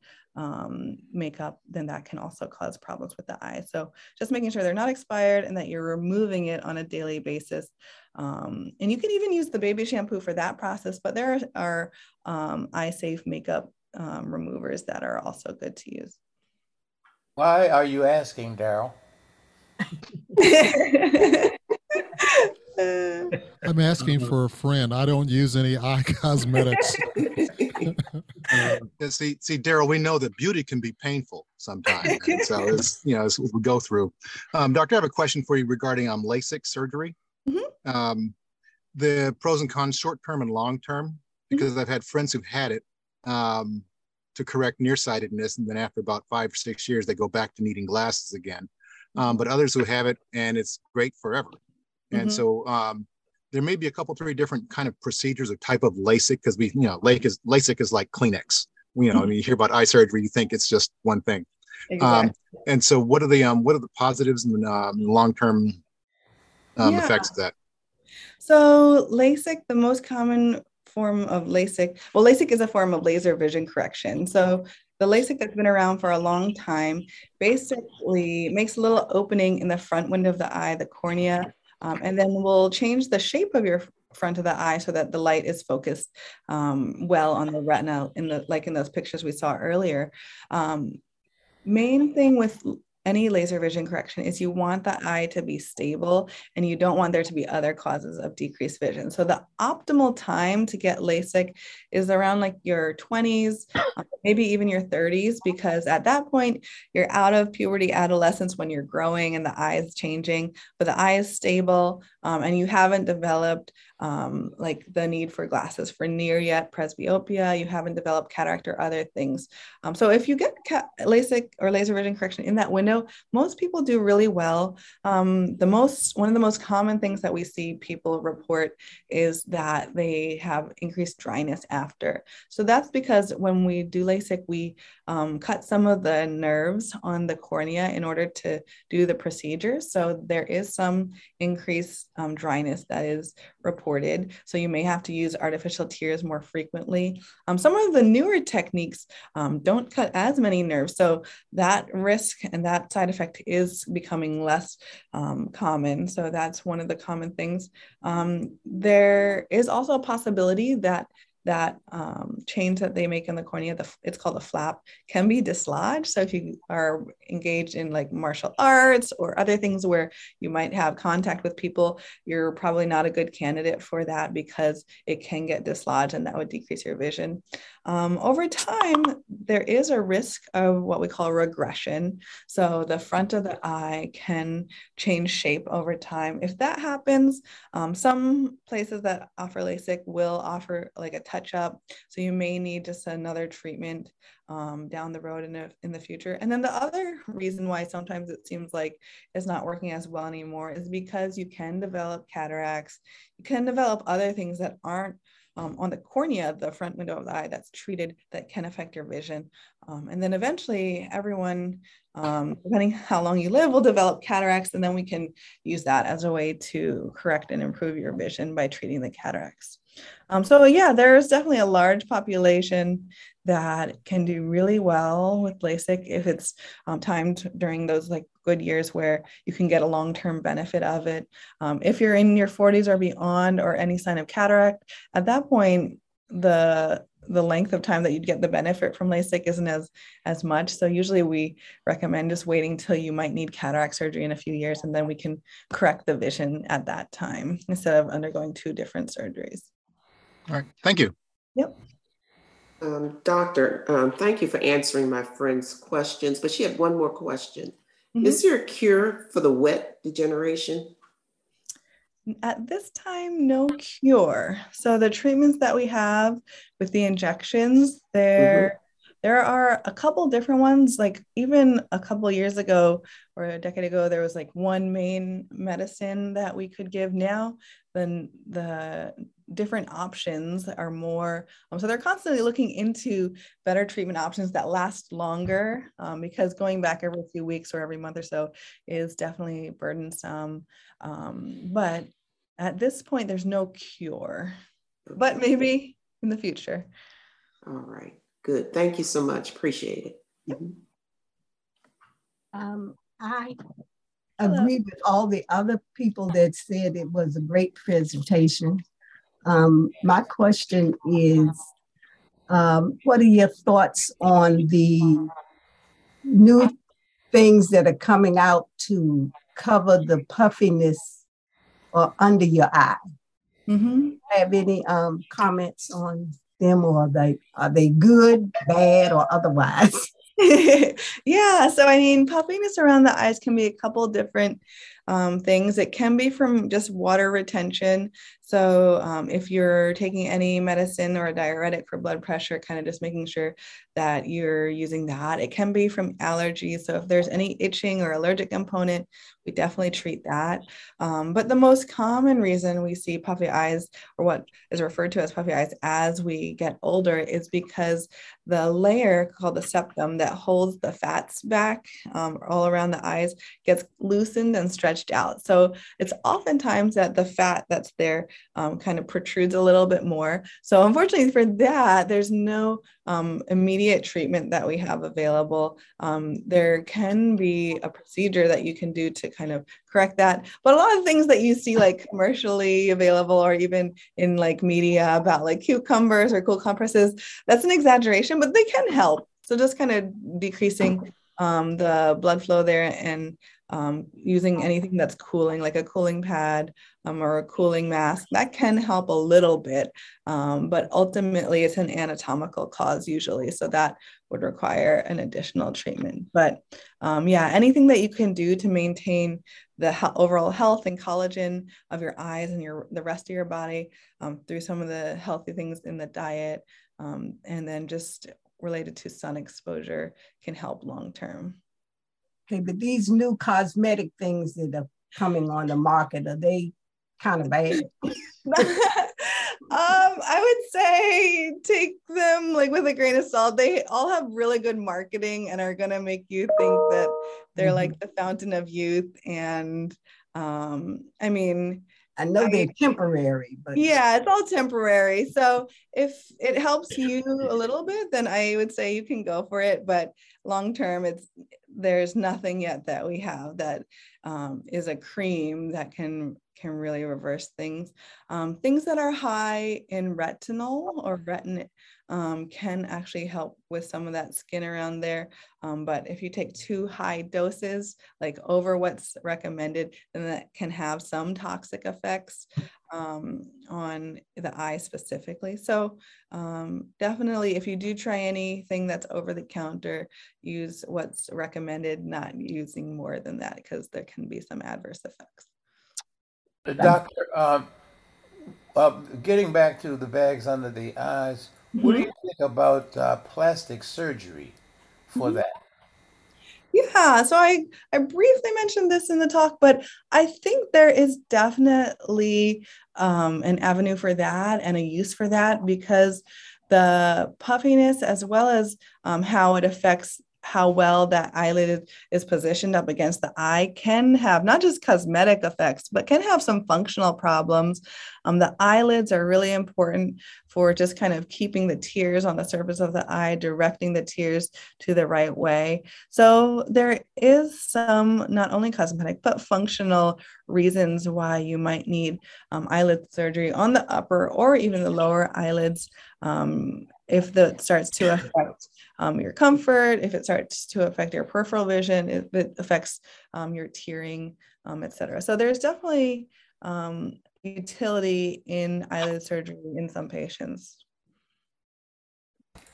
makeup, then that can also cause problems with the eye. So just making sure they're not expired and that you're removing it on a daily basis. And you can even use the baby shampoo for that process, but there are eye safe makeup removers that are also good to use. Why are you asking, Daryl? I'm asking for a friend. I don't use any eye cosmetics. See, Daryl, we know that beauty can be painful sometimes. Right? So it's, you know, it's what we go through. Doctor, I have a question for you regarding LASIK surgery. Mm-hmm. The pros and cons, short-term and long-term, because mm-hmm. I've had friends who've had it to correct nearsightedness, and then after about 5 or 6 years, they go back to needing glasses again. But others who have it, and it's great forever. And mm-hmm. so there may be a couple, three different kind of procedures or type of LASIK, because we, you know, LASIK is like Kleenex. You know, mm-hmm. I mean, you hear about eye surgery, you think it's just one thing. Exactly. And so, what are the positives and long-term effects of that? So LASIK, the most common form of LASIK. Well, LASIK is a form of laser vision correction. So the LASIK that's been around for a long time basically makes a little opening in the front window of the eye, the cornea, and then we'll change the shape of your front of the eye so that the light is focused well on the retina, like in those pictures we saw earlier. Main thing with any laser vision correction is you want the eye to be stable and you don't want there to be other causes of decreased vision. So the optimal time to get LASIK is around like your 20s, maybe even your 30s, because at that point you're out of puberty, adolescence, when you're growing and the eye is changing, but the eye is stable and you haven't developed like the need for glasses for near yet, presbyopia, you haven't developed cataract or other things. So if you get LASIK or laser vision correction in that window, most people do really well. One of the most common things that we see people report is that they have increased dryness after. So that's because when we do LASIK, we cut some of the nerves on the cornea in order to do the procedure. So there is some increased dryness that is reported. So you may have to use artificial tears more frequently. Some of the newer techniques don't cut as many nerves. So that risk and that side effect is becoming less common. So that's one of the common things. There is also a possibility that change that they make in the cornea, it's called a flap, can be dislodged. So if you are engaged in like martial arts or other things where you might have contact with people, you're probably not a good candidate for that because it can get dislodged and that would decrease your vision. Over time, there is a risk of what we call regression. So the front of the eye can change shape over time. If that happens, some places that offer LASIK will offer like a touch up. So you may need just another treatment down the road in the future. And then the other reason why sometimes it seems like it's not working as well anymore is because you can develop cataracts, you can develop other things that aren't on the cornea, the front window of the eye that's treated, that can affect your vision. And then eventually everyone, depending how long you live, will develop cataracts, and then we can use that as a way to correct and improve your vision by treating the cataracts. So yeah, there's definitely a large population that can do really well with LASIK if it's timed during those like good years where you can get a long-term benefit of it. If you're in your 40s or beyond or any sign of cataract, at that point, the length of time that you'd get the benefit from LASIK isn't as much. So usually we recommend just waiting till you might need cataract surgery in a few years, and then we can correct the vision at that time instead of undergoing two different surgeries. All right, thank you. Yep. Doctor, thank you for answering my friend's questions, but she had one more question. Mm-hmm. Is there a cure for the wet degeneration? At this time, no cure. So the treatments that we have with the injections, there are a couple different ones. Like even a couple years ago or a decade ago, there was like one main medicine that we could give. Now then the different options are more, so they're constantly looking into better treatment options that last longer, because going back every few weeks or every month or so is definitely burdensome. But at this point, there's no cure, but maybe in the future. All right, good. Thank you so much. Appreciate it. Yep. I agree with all the other people that said it was a great presentation. My question is, what are your thoughts on the new things that are coming out to cover the puffiness or under your eye? Mm-hmm. Have any comments on them, or are they good, bad, or otherwise? Yeah, so I mean, puffiness around the eyes can be a couple different things. It can be from just water retention. So if you're taking any medicine or a diuretic for blood pressure, kind of just making sure that you're using that. It can be from allergies. So if there's any itching or allergic component, we definitely treat that. But the most common reason we see puffy eyes, or what is referred to as puffy eyes as we get older, is because the layer called the septum that holds the fats back all around the eyes gets loosened and stretched out. So it's oftentimes that the fat that's there kind of protrudes a little bit more. So unfortunately for that, there's no immediate treatment that we have available. There can be a procedure that you can do to kind of correct that. But a lot of things that you see like commercially available or even in like media about like cucumbers or cool compresses, that's an exaggeration, but they can help. So just kind of decreasing the blood flow there, and using anything that's cooling, like a cooling pad or a cooling mask, that can help a little bit, but ultimately it's an anatomical cause usually, so that would require an additional treatment. But yeah, anything that you can do to maintain the overall health and collagen of your eyes and the rest of your body through some of the healthy things in the diet, and then just related to sun exposure can help long-term. Okay, but these new cosmetic things that are coming on the market, are they kind of bad? I would say take them like with a grain of salt. They all have really good marketing and are gonna make you think that they're like the fountain of youth. And I mean, I know they're temporary, but yeah, it's all temporary. So if it helps you a little bit, then I would say you can go for it. But long term, there's nothing yet that we have that is a cream that can really reverse things. Things that are high in retinol or retin can actually help with some of that skin around there. But if you take too high doses, like over what's recommended, then that can have some toxic effects on the eye specifically. So definitely, if you do try anything that's over the counter, use what's recommended, not using more than that, because there can be some adverse effects. Doctor, getting back to the bags under the eyes, what do you think about plastic surgery for that? Yeah, so I briefly mentioned this in the talk, but I think there is definitely an avenue for that and a use for that, because the puffiness, as well as how it affects how well that eyelid is positioned up against the eye, can have not just cosmetic effects, but can have some functional problems. The eyelids are really important for just kind of keeping the tears on the surface of the eye, directing the tears to the right way. So there is some not only cosmetic, but functional reasons why you might need eyelid surgery on the upper or even the lower eyelids if that starts to affect your comfort, if it starts to affect your peripheral vision, if it affects your tearing, et cetera. So there's definitely utility in eyelid surgery in some patients.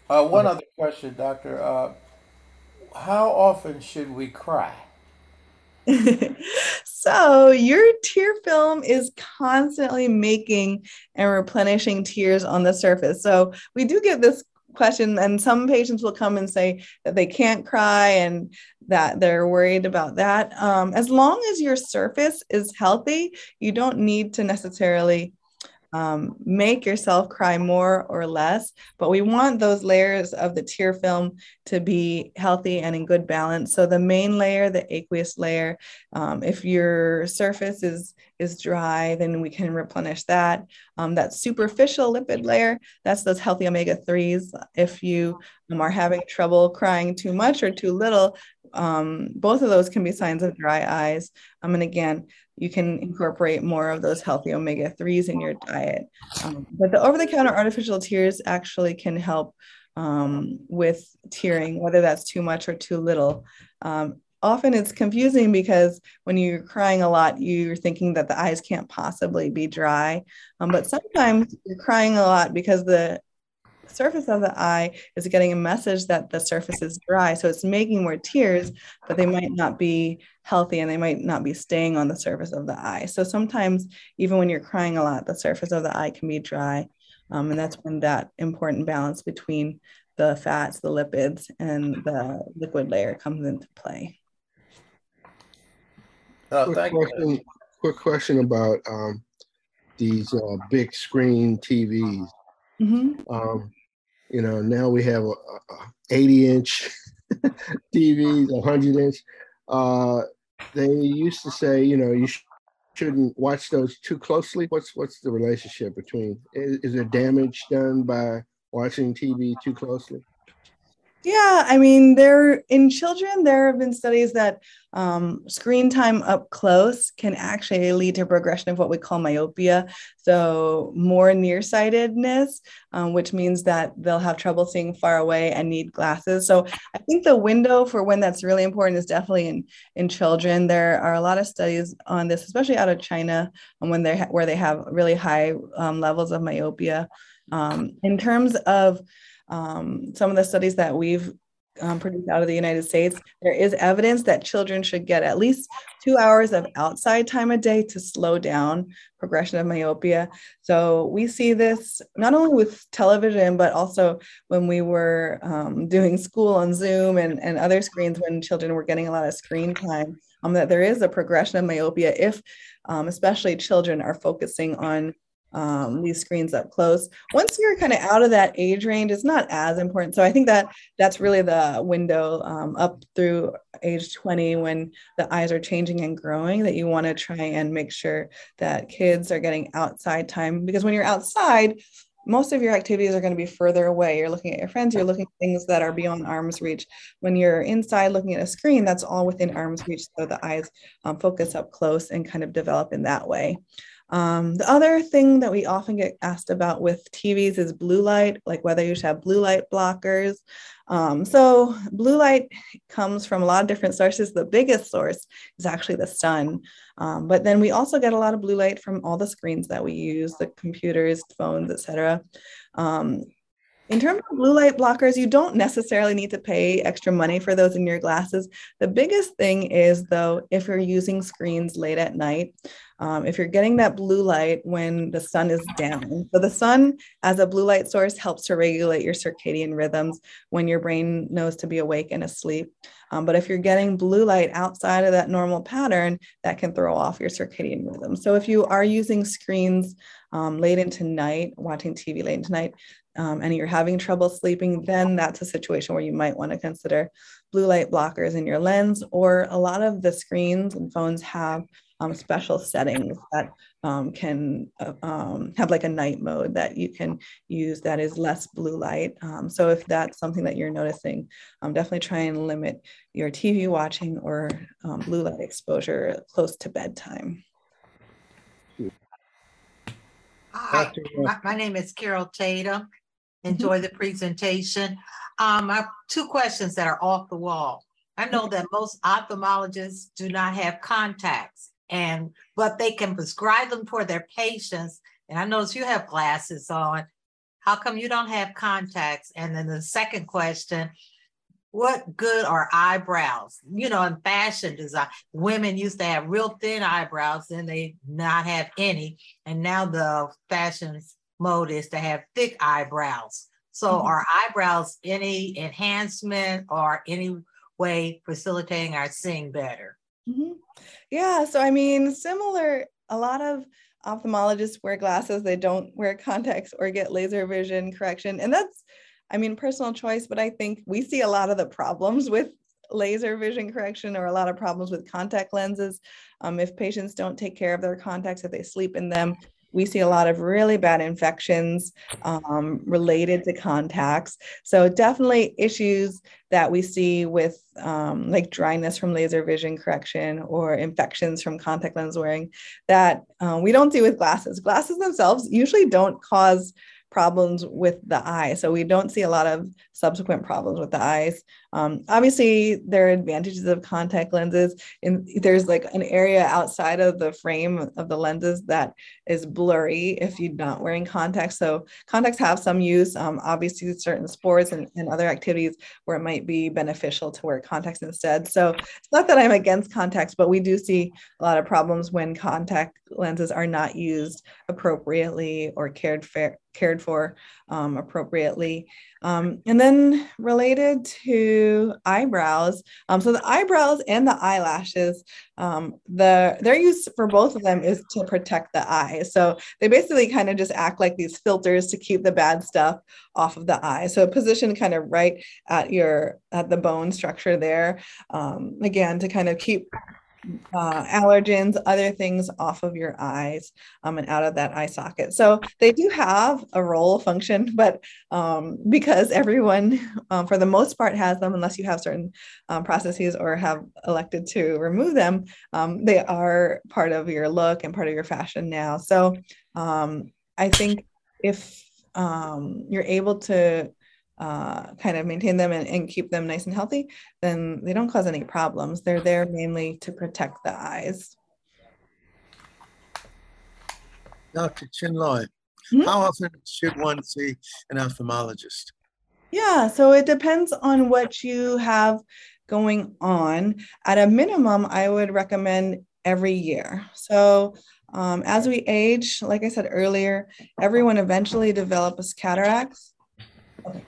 One other question, doctor. How often should we cry? So your tear film is constantly making and replenishing tears on the surface. So we do get this question, and some patients will come and say that they can't cry and that they're worried about that. As long as your surface is healthy, you don't need to necessarily make yourself cry more or less, but we want those layers of the tear film to be healthy and in good balance. So the main layer, the aqueous layer, if your surface is dry, then we can replenish that. That superficial lipid layer, that's those healthy omega-3s. If you are having trouble crying too much or too little, both of those can be signs of dry eyes. And again, you can incorporate more of those healthy omega-3s in your diet. But the over-the-counter artificial tears actually can help with tearing, whether that's too much or too little. Often it's confusing because when you're crying a lot, you're thinking that the eyes can't possibly be dry. But sometimes you're crying a lot because the surface of the eye is getting a message that the surface is dry. So it's making more tears, but they might not be healthy and they might not be staying on the surface of the eye. So sometimes even when you're crying a lot, the surface of the eye can be dry. And that's when that important balance between the fats, the lipids, and the liquid layer comes into play. Quick question about these big screen TVs. Mm-hmm. You know, now we have a 80-inch TVs, 100-inch. They used to say, you know, you shouldn't watch those too closely. What's the relationship between? Is there damage done by watching TV too closely? Yeah, I mean, in children, there have been studies that screen time up close can actually lead to progression of what we call myopia. So more nearsightedness, which means that they'll have trouble seeing far away and need glasses. So I think the window for when that's really important is definitely in children. There are a lot of studies on this, especially out of China, when where they have really high levels of myopia. In terms of some of the studies that we've produced out of the United States, there is evidence that children should get at least 2 hours of outside time a day to slow down progression of myopia. So we see this not only with television, but also when we were doing school on Zoom and other screens, when children were getting a lot of screen time, that there is a progression of myopia if especially children are focusing on these screens up close. Once you're kind of out of that age range, it's not as important. So I think that that's really the window up through age 20, when the eyes are changing and growing, that you want to try and make sure that kids are getting outside time, because when you're outside, most of your activities are going to be further away. You're looking at your friends, you're looking at things that are beyond arm's reach. When you're inside looking at a screen, that's all within arm's reach. So the eyes focus up close and kind of develop in that way. The other thing that we often get asked about with TVs is blue light, like whether you should have blue light blockers. So blue light comes from a lot of different sources. The biggest source is actually the sun. But then we also get a lot of blue light from all the screens that we use, the computers, phones, etc. In terms of blue light blockers, you don't necessarily need to pay extra money for those in your glasses. The biggest thing is, though, if you're using screens late at night, if you're getting that blue light when the sun is down. So the sun as a blue light source helps to regulate your circadian rhythms when your brain knows to be awake and asleep. But if you're getting blue light outside of that normal pattern, that can throw off your circadian rhythm. So if you are using screens late into night, watching TV late into night, and you're having trouble sleeping, then that's a situation where you might want to consider blue light blockers in your lens. Or a lot of the screens and phones have special settings that can have like a night mode that you can use that is less blue light. So if that's something that you're noticing, definitely try and limit your TV watching or blue light exposure close to bedtime. Hi, my name is Carol Tatum. Enjoy the presentation. I have two questions that are off the wall. I know that most ophthalmologists do not have contacts, but they can prescribe them for their patients. And I notice you have glasses on. How come you don't have contacts? And then the second question, what good are eyebrows? You know, in fashion design, women used to have real thin eyebrows, then they not have any. And now the fashion mode is to have thick eyebrows. So are eyebrows any enhancement or any way facilitating our seeing better? Yeah, so I mean, similar, a lot of ophthalmologists wear glasses, they don't wear contacts or get laser vision correction. And that's, I mean, personal choice, but I think we see a lot of the problems with laser vision correction or a lot of problems with contact lenses. If patients don't take care of their contacts, if they sleep in them, we see a lot of really bad infections related to contacts. So definitely issues that we see with like dryness from laser vision correction or infections from contact lens wearing that we don't see with glasses. Glasses themselves usually don't cause problems with the eye. So we don't see a lot of subsequent problems with the eyes. Obviously, there are advantages of contact lenses. And there's like an area outside of the frame of the lenses that is blurry if you're not wearing contacts. So contacts have some use, obviously certain sports and other activities where it might be beneficial to wear contacts instead. So it's not that I'm against contacts, but we do see a lot of problems when contact lenses are not used appropriately or cared for appropriately. And then related to eyebrows, so the eyebrows and the eyelashes, their use for both of them is to protect the eye. So they basically kind of just act like these filters to keep the bad stuff off of the eye. So positioned kind of right at the bone structure there, again, to kind of keep allergens, other things off of your eyes and out of that eye socket. So they do have a role function, but because everyone for the most part has them, unless you have certain processes or have elected to remove them, they are part of your look and part of your fashion now. So I think if you're able to kind of maintain them and keep them nice and healthy, then they don't cause any problems. They're there mainly to protect the eyes. Dr. Chinlaw, how often should one see an ophthalmologist? Yeah, so it depends on what you have going on. At a minimum, I would recommend every year. So as we age, like I said earlier, everyone eventually develops cataracts. Okay.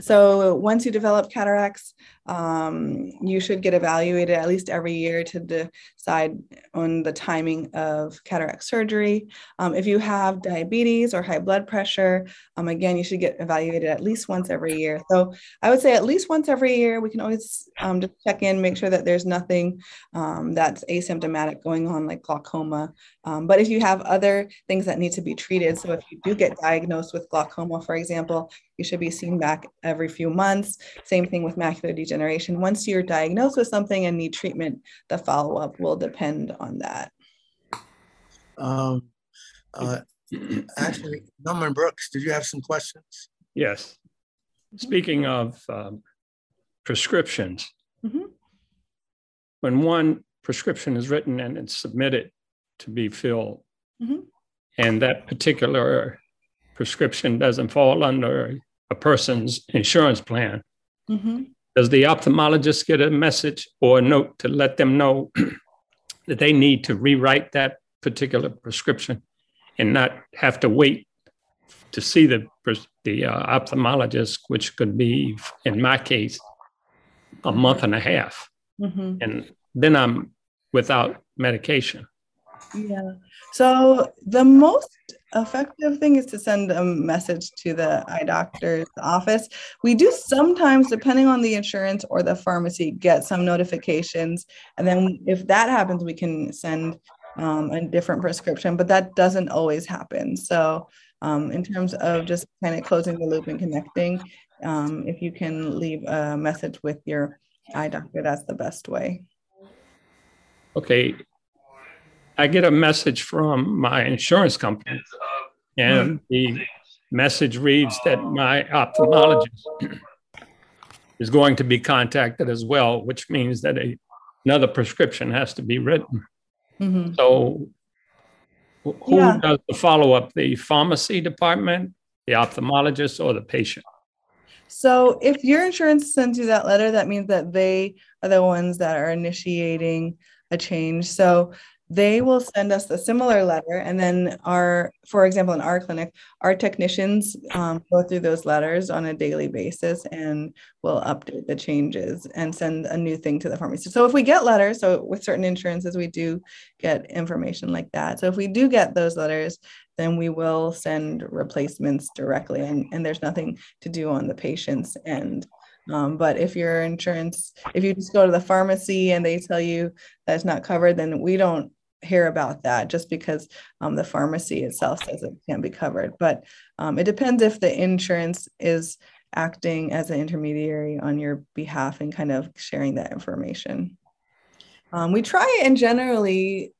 So once you develop cataracts, you should get evaluated at least every year to decide on the timing of cataract surgery. If you have diabetes or high blood pressure, again, you should get evaluated at least once every year. So I would say at least once every year. We can always just check in, make sure that there's nothing that's asymptomatic going on, like glaucoma. But if you have other things that need to be treated, so if you do get diagnosed with glaucoma, for example, you should be seen back every few months. Same thing with macular degeneration. Once you're diagnosed with something and need treatment, the follow-up will depend on that. Actually, Norman Brooks, did you have some questions? Yes. Speaking of prescriptions, when one prescription is written and it's submitted to be filled, and that particular prescription doesn't fall under a person's insurance plan, does the ophthalmologist get a message or a note to let them know that they need to rewrite that particular prescription and not have to wait to see the ophthalmologist, which could be, in my case, a month and a half? And then I'm without medication. Yeah. So the most effective thing is to send a message to the eye doctor's office. We do sometimes, depending on the insurance or the pharmacy, get some notifications. And then if that happens, we can send a different prescription, but that doesn't always happen. So in terms of just kind of closing the loop and connecting, if you can leave a message with your eye doctor, that's the best way. Okay. I get a message from my insurance company, and the message reads that my ophthalmologist is going to be contacted as well, which means that another prescription has to be written. So who does the follow-up, the pharmacy department, the ophthalmologist, or the patient? So if your insurance sends you that letter, that means that they are the ones that are initiating a change. So they will send us a similar letter, and then our, for example, in our clinic, our technicians go through those letters on a daily basis and will update the changes and send a new thing to the pharmacy. So if we get letters, so with certain insurances, we do get information like that. So if we do get those letters, then we will send replacements directly, and there's nothing to do on the patient's end. But if your insurance, if you just go to the pharmacy and they tell you that it's not covered, then we don't hear about that just because the pharmacy itself says it can't be covered. But it depends if the insurance is acting as an intermediary on your behalf and kind of sharing that information. We try and generally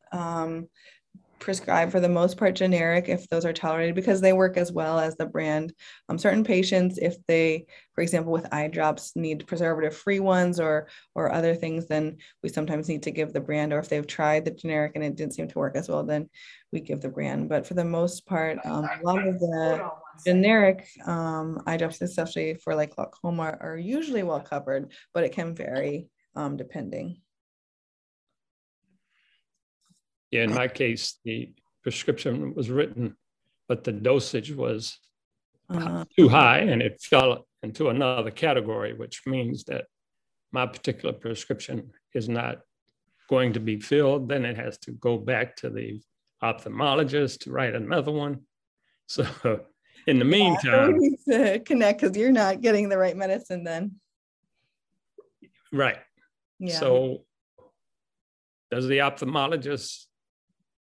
prescribe for the most part generic if those are tolerated, because they work as well as the brand. Certain patients, if they, for example, with eye drops, need preservative-free ones or other things, then we sometimes need to give the brand. Or if they've tried the generic and it didn't seem to work as well, then we give the brand. But for the most part, a lot of the generic eye drops, especially for like glaucoma, are usually well covered, but it can vary depending. Yeah, in my case, the prescription was written, but the dosage was too high, and it fell into another category, which means that my particular prescription is not going to be filled. Then it has to go back to the ophthalmologist to write another one. So in the meantime, we need to connect, because you're not getting the right medicine then. Right. Yeah. So Does the ophthalmologist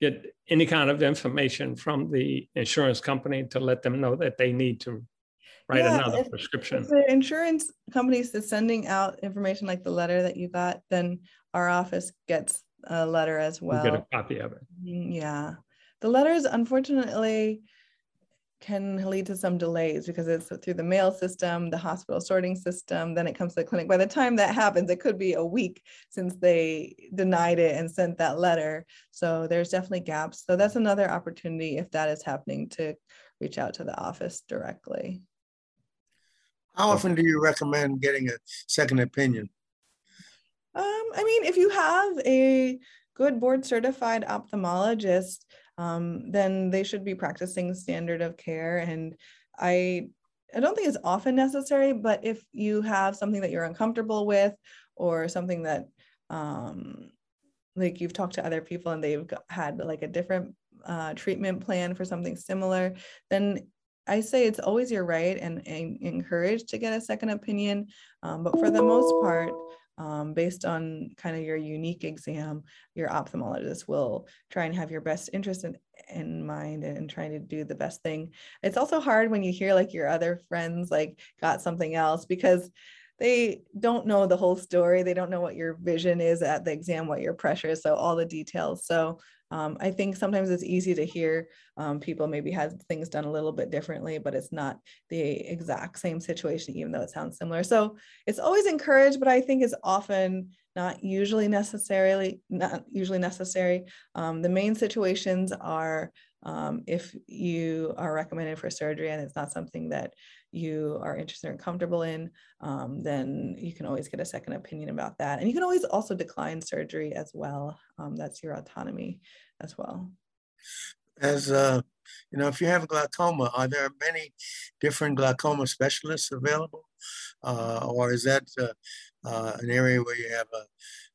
get any kind of information from the insurance company to let them know that they need to write another prescription? If the insurance companies that's sending out information like the letter that you got, then our office gets a letter as well. You get a copy of it. Yeah. The letters, unfortunately, can lead to some delays because it's through the mail system, the hospital sorting system, then it comes to the clinic. By the time that happens, it could be a week since they denied it and sent that letter. So there's definitely gaps. So that's another opportunity, if that is happening, to reach out to the office directly. How often do you recommend getting a second opinion? I mean, if you have a good board-certified ophthalmologist, then they should be practicing standard of care. And I don't think it's often necessary, but if you have something that you're uncomfortable with or something that like you've talked to other people and they've had like a different treatment plan for something similar, then I say it's always your right and encouraged to get a second opinion. But for the most part, based on kind of your unique exam, your ophthalmologist will try and have your best interest in mind and trying to do the best thing. It's also hard when you hear like your other friends like got something else, because they don't know the whole story. They don't know what your vision is at the exam, what your pressure is, so all the details. So I think sometimes it's easy to hear people maybe had things done a little bit differently, but it's not the exact same situation, even though it sounds similar. So it's always encouraged, but I think it's often not usually necessary. The main situations are if you are recommended for surgery and it's not something that you are interested or comfortable in, then you can always get a second opinion about that. And you can always also decline surgery as well. That's your autonomy as well. As you know, if you have glaucoma, are there many different glaucoma specialists available? Or is that an area where you have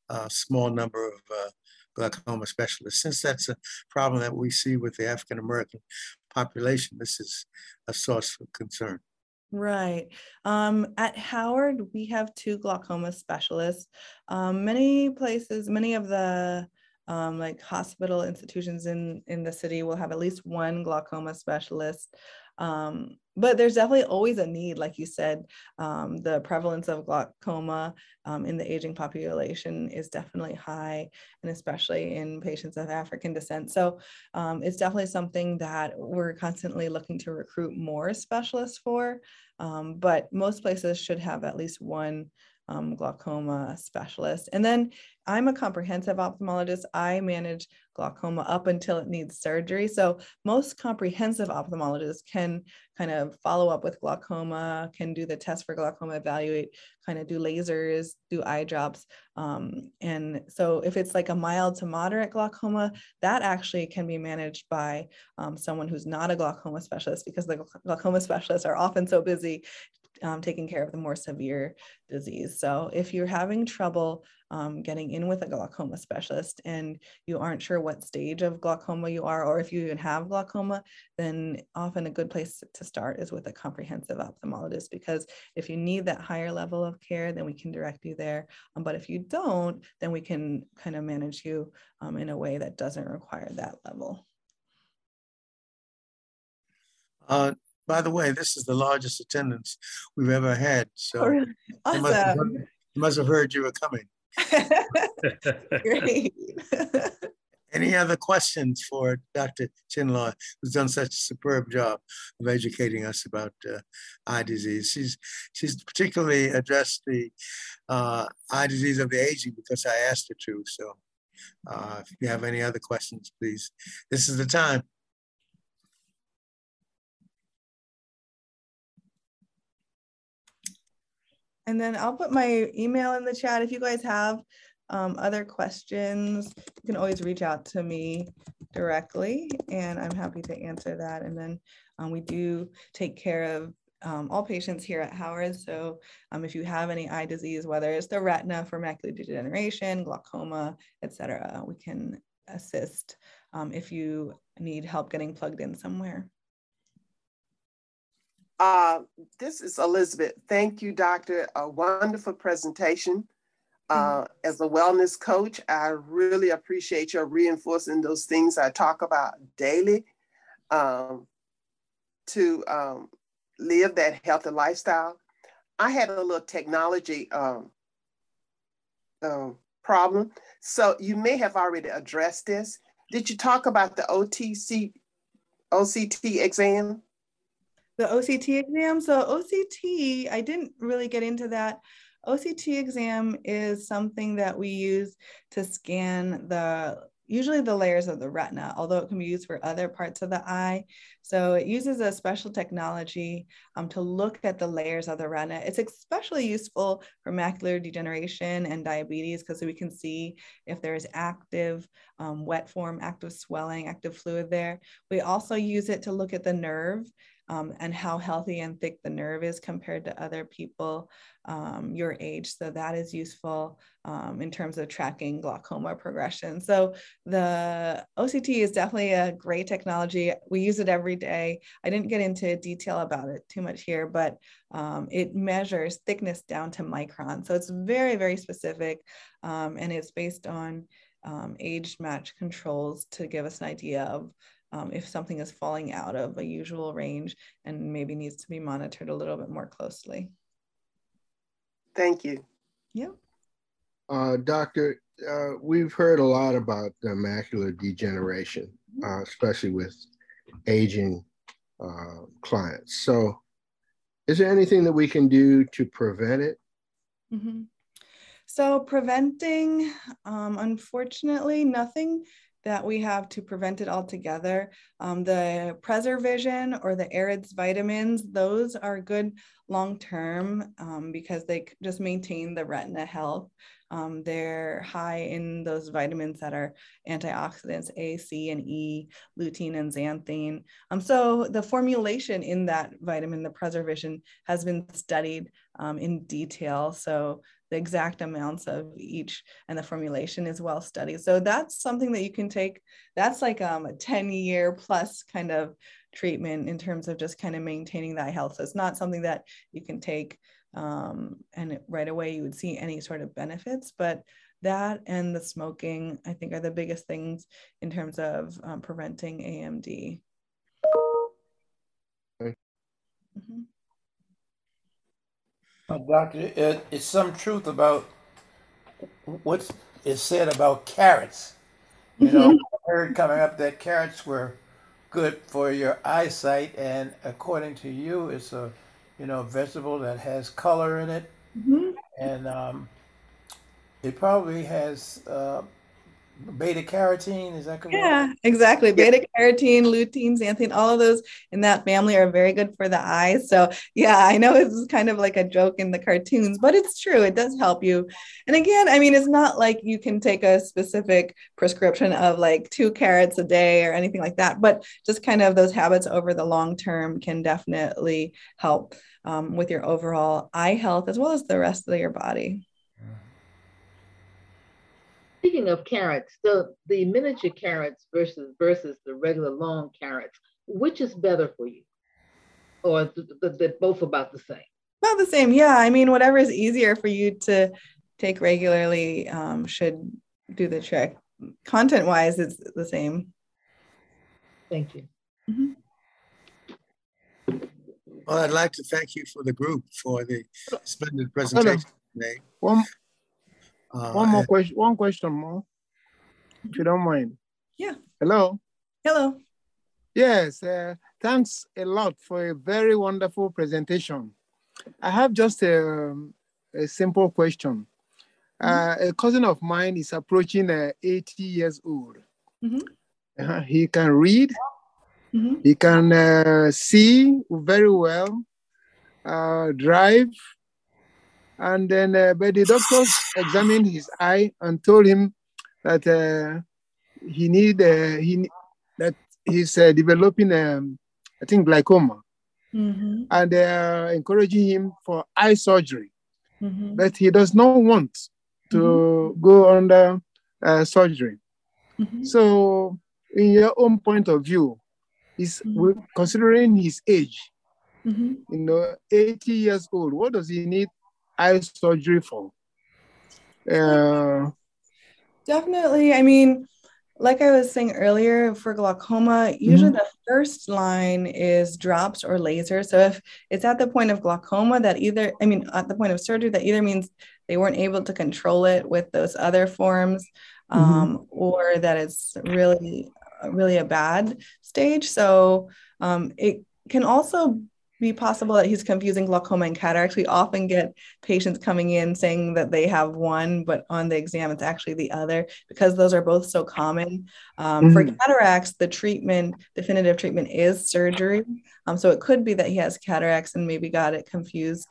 a small number of glaucoma specialists? Since that's a problem that we see with the African-American population, this is a source of concern. Right. At Howard, we have 2 glaucoma specialists. Many places, many of the like hospital institutions in the city will have at least 1 glaucoma specialist. But there's definitely always a need, like you said. The prevalence of glaucoma in the aging population is definitely high, and especially in patients of African descent. So it's definitely something that we're constantly looking to recruit more specialists for, but most places should have at least 1 glaucoma specialist. And then I'm a comprehensive ophthalmologist. I manage glaucoma up until it needs surgery. So most comprehensive ophthalmologists can kind of follow up with glaucoma, can do the test for glaucoma, evaluate, kind of do lasers, do eye drops. And so if it's like a mild to moderate glaucoma, that actually can be managed by someone who's not a glaucoma specialist, because the glaucoma specialists are often so busy taking care of the more severe disease. So if you're having trouble getting in with a glaucoma specialist and you aren't sure what stage of glaucoma you are, or if you even have glaucoma, then often a good place to start is with a comprehensive ophthalmologist, because if you need that higher level of care, then we can direct you there. But if you don't, then we can kind of manage you in a way that doesn't require that level. By the way, this is the largest attendance we've ever had. So awesome. You must have heard you were coming. Great. Any other questions for Dr. Chinlaw, who's done such a superb job of educating us about eye disease? She's particularly addressed the eye disease of the aging because I asked her to. So if you have any other questions, please, this is the time. And then I'll put my email in the chat. If you guys have other questions, you can always reach out to me directly, and I'm happy to answer that. And then we do take care of all patients here at Howard. So if you have any eye disease, whether it's the retina for macular degeneration, glaucoma, et cetera, we can assist if you need help getting plugged in somewhere. This is Elizabeth. Thank you, doctor. A wonderful presentation. As a wellness coach, I really appreciate your reinforcing those things I talk about daily to live that healthy lifestyle. I had a little technology problem. So you may have already addressed this. Did you talk about the OCT exam? The OCT exam? So OCT, I didn't really get into that. OCT exam is something that we use to scan usually the layers of the retina, although it can be used for other parts of the eye. So it uses a special technology to look at the layers of the retina. It's especially useful for macular degeneration and diabetes because we can see if there's active wet form, active swelling, active fluid there. We also use it to look at the nerve and how healthy and thick the nerve is compared to other people your age. So that is useful in terms of tracking glaucoma progression. So the OCT is definitely a great technology. We use it every day. I didn't get into detail about it too much here, but it measures thickness down to micron. So it's very, very specific and it's based on age match controls to give us an idea of if something is falling out of a usual range and maybe needs to be monitored a little bit more closely. Thank you. Yeah. Doctor, we've heard a lot about the macular degeneration, especially with aging clients. So is there anything that we can do to prevent it? Mm-hmm. So preventing, unfortunately, nothing that we have to prevent it altogether. The PreserVision or the AREDS vitamins, those are good long-term because they just maintain the retina health. They're high in those vitamins that are antioxidants, A, C, and E, lutein and xanthine. So the formulation in that vitamin, the PreserVision, has been studied in detail. So the exact amounts of each and the formulation is well studied. So that's something that you can take. That's like a 10-year plus kind of treatment in terms of just kind of maintaining that health. So it's not something that you can take and right away you would see any sort of benefits, but that and the smoking, I think, are the biggest things in terms of preventing AMD. Mm-hmm. Doctor, is some truth about what is said about carrots? You know, I heard coming up that carrots were good for your eyesight, and according to you, it's a vegetable that has color in it, and it probably has beta carotene. Is that correct? Yeah, exactly. Beta carotene, lutein, xanthine, all of those in that family are very good for the eyes. So yeah, I know it's kind of like a joke in the cartoons, but it's true. It does help you. And again, I mean, it's not like you can take a specific prescription of like 2 carrots a day or anything like that, but just kind of those habits over the long term can definitely help with your overall eye health as well as the rest of your body. Speaking of carrots, the miniature carrots versus the regular long carrots, which is better for you? Or they're both about the same? About the same, yeah. I mean, whatever is easier for you to take regularly should do the trick. Content-wise, it's the same. Thank you. Mm-hmm. Well, I'd like to thank you for the group for the splendid presentation today. One question more, if you don't mind. Yeah. Hello. Hello. Yes, thanks a lot for a very wonderful presentation. I have just a simple question. A cousin of mine is approaching 80 years old. He can read, he can see very well, drive. And then, but the doctors examined his eye and told him that he's developing, I think, glaucoma, and they are encouraging him for eye surgery. But he does not want to go under surgery. So, in your own point of view, is considering his age, 80 years old. What does he need eye surgery for? Definitely. I mean, like I was saying earlier, for glaucoma, usually the first line is drops or laser. So if it's at the point of glaucoma that either, I mean, at the point of surgery, that either means they weren't able to control it with those other forms, or that it's really a bad stage. So it can also be possible that he's confusing glaucoma and cataracts. We often get patients coming in saying that they have one, but on the exam, it's actually the other, because those are both so common. For cataracts, the treatment, definitive treatment is surgery. So it could be that he has cataracts and maybe got it confused.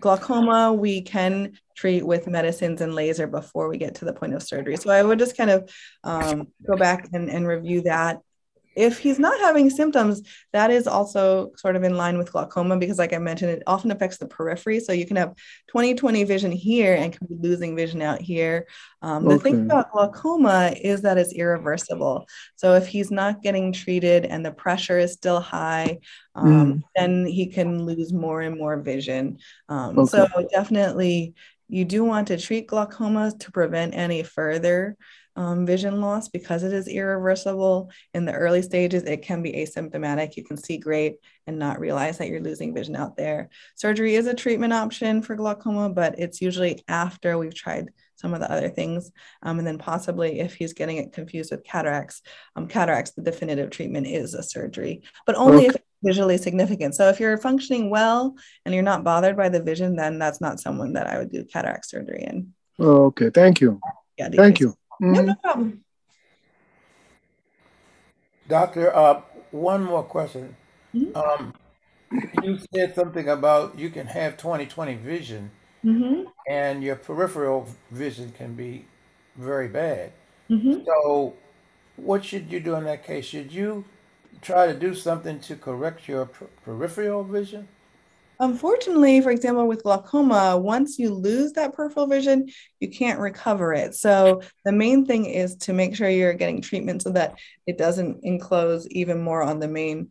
Glaucoma, we can treat with medicines and laser before we get to the point of surgery. So I would just kind of go back and review that. If he's not having symptoms, that is also sort of in line with glaucoma, because like I mentioned, it often affects the periphery. So you can have 20/20 vision here and can be losing vision out here. The thing about glaucoma is that it's irreversible. So if he's not getting treated and the pressure is still high, then he can lose more and more vision. So definitely you do want to treat glaucoma to prevent any further vision loss, because it is irreversible. In the early stages, it can be asymptomatic. You can see great and not realize that you're losing vision out there. Surgery is a treatment option for glaucoma, but it's usually after we've tried some of the other things. And then possibly if he's getting it confused with cataracts, the definitive treatment is a surgery, but only if visually significant. So if you're functioning well and you're not bothered by the vision, then that's not someone that I would do cataract surgery in. Okay, thank you. Yeah, thank you. No, no problem. Doctor, one more question. You said something about you can have 20/20 vision and your peripheral vision can be very bad. So what should you do in that case? Should you try to do something to correct your peripheral vision? Unfortunately, for example, with glaucoma, once you lose that peripheral vision, you can't recover it. So the main thing is to make sure you're getting treatment so that it doesn't enclose even more on the main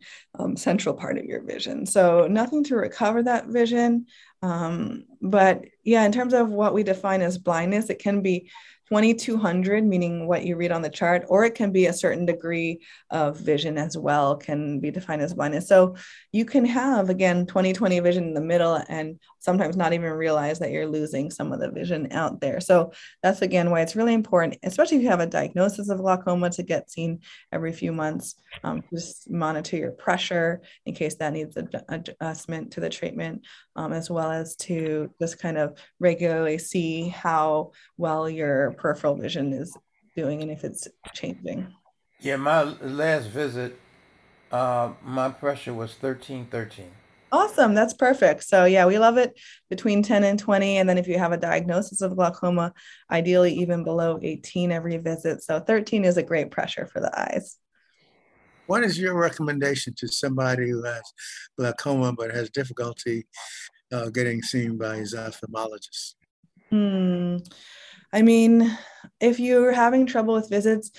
central part of your vision. So nothing to recover that vision. But yeah, in terms of what we define as blindness, it can be 2200, meaning what you read on the chart, or it can be a certain degree of vision as well, can be defined as blindness. So you can have, again, 20/20 vision in the middle and sometimes not even realize that you're losing some of the vision out there. So that's, again, why it's really important, especially if you have a diagnosis of glaucoma, to get seen every few months. Just monitor your pressure in case that needs adjustment to the treatment, as well as to just kind of regularly see how well your peripheral vision is doing and if it's changing. Yeah, my last visit, my pressure was 1313. Awesome. That's perfect. So yeah, we love it between 10 and 20. And then if you have a diagnosis of glaucoma, ideally even below 18 every visit. So 13 is a great pressure for the eyes. What is your recommendation to somebody who has glaucoma but has difficulty getting seen by his ophthalmologist? I mean, if you're having trouble with visits,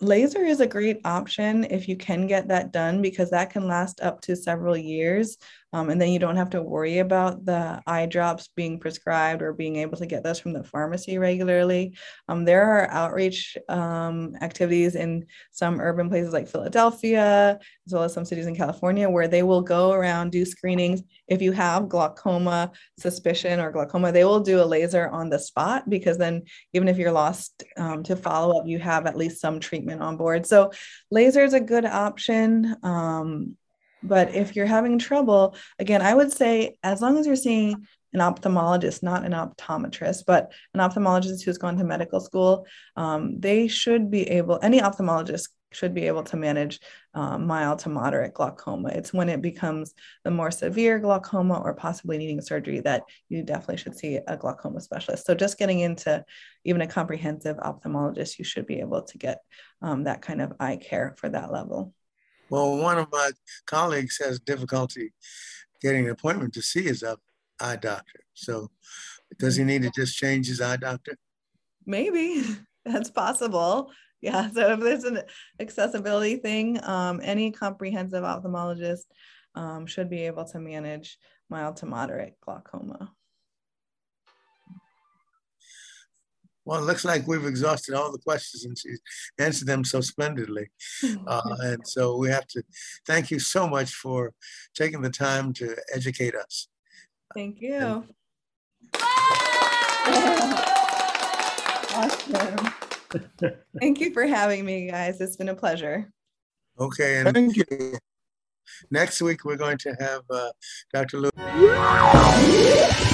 laser is a great option if you can get that done, because that can last up to several years. And then you don't have to worry about the eye drops being prescribed or being able to get those from the pharmacy regularly. There are outreach activities in some urban places like Philadelphia, as well as some cities in California, where they will go around, do screenings. If you have glaucoma suspicion or glaucoma, they will do a laser on the spot, because then even if you're lost to follow up, you have at least some treatment on board. So laser is a good option. But if you're having trouble, again, I would say as long as you're seeing an ophthalmologist, not an optometrist, but an ophthalmologist who's gone to medical school, they should be able, any ophthalmologist should be able to manage mild to moderate glaucoma. It's when it becomes the more severe glaucoma or possibly needing surgery that you definitely should see a glaucoma specialist. So just getting into even a comprehensive ophthalmologist, you should be able to get that kind of eye care for that level. Well, one of my colleagues has difficulty getting an appointment to see his eye doctor. So does he need to just change his eye doctor? Maybe. That's possible. Yeah. So if there's an accessibility thing, any comprehensive ophthalmologist should be able to manage mild to moderate glaucoma. Well, it looks like we've exhausted all the questions and she's answered them so splendidly. And so we have to thank you so much for taking the time to educate us. Thank you. Awesome. Thank you for having me, guys. It's been a pleasure. Okay, and thank you. Next week, we're going to have Dr. Lewis.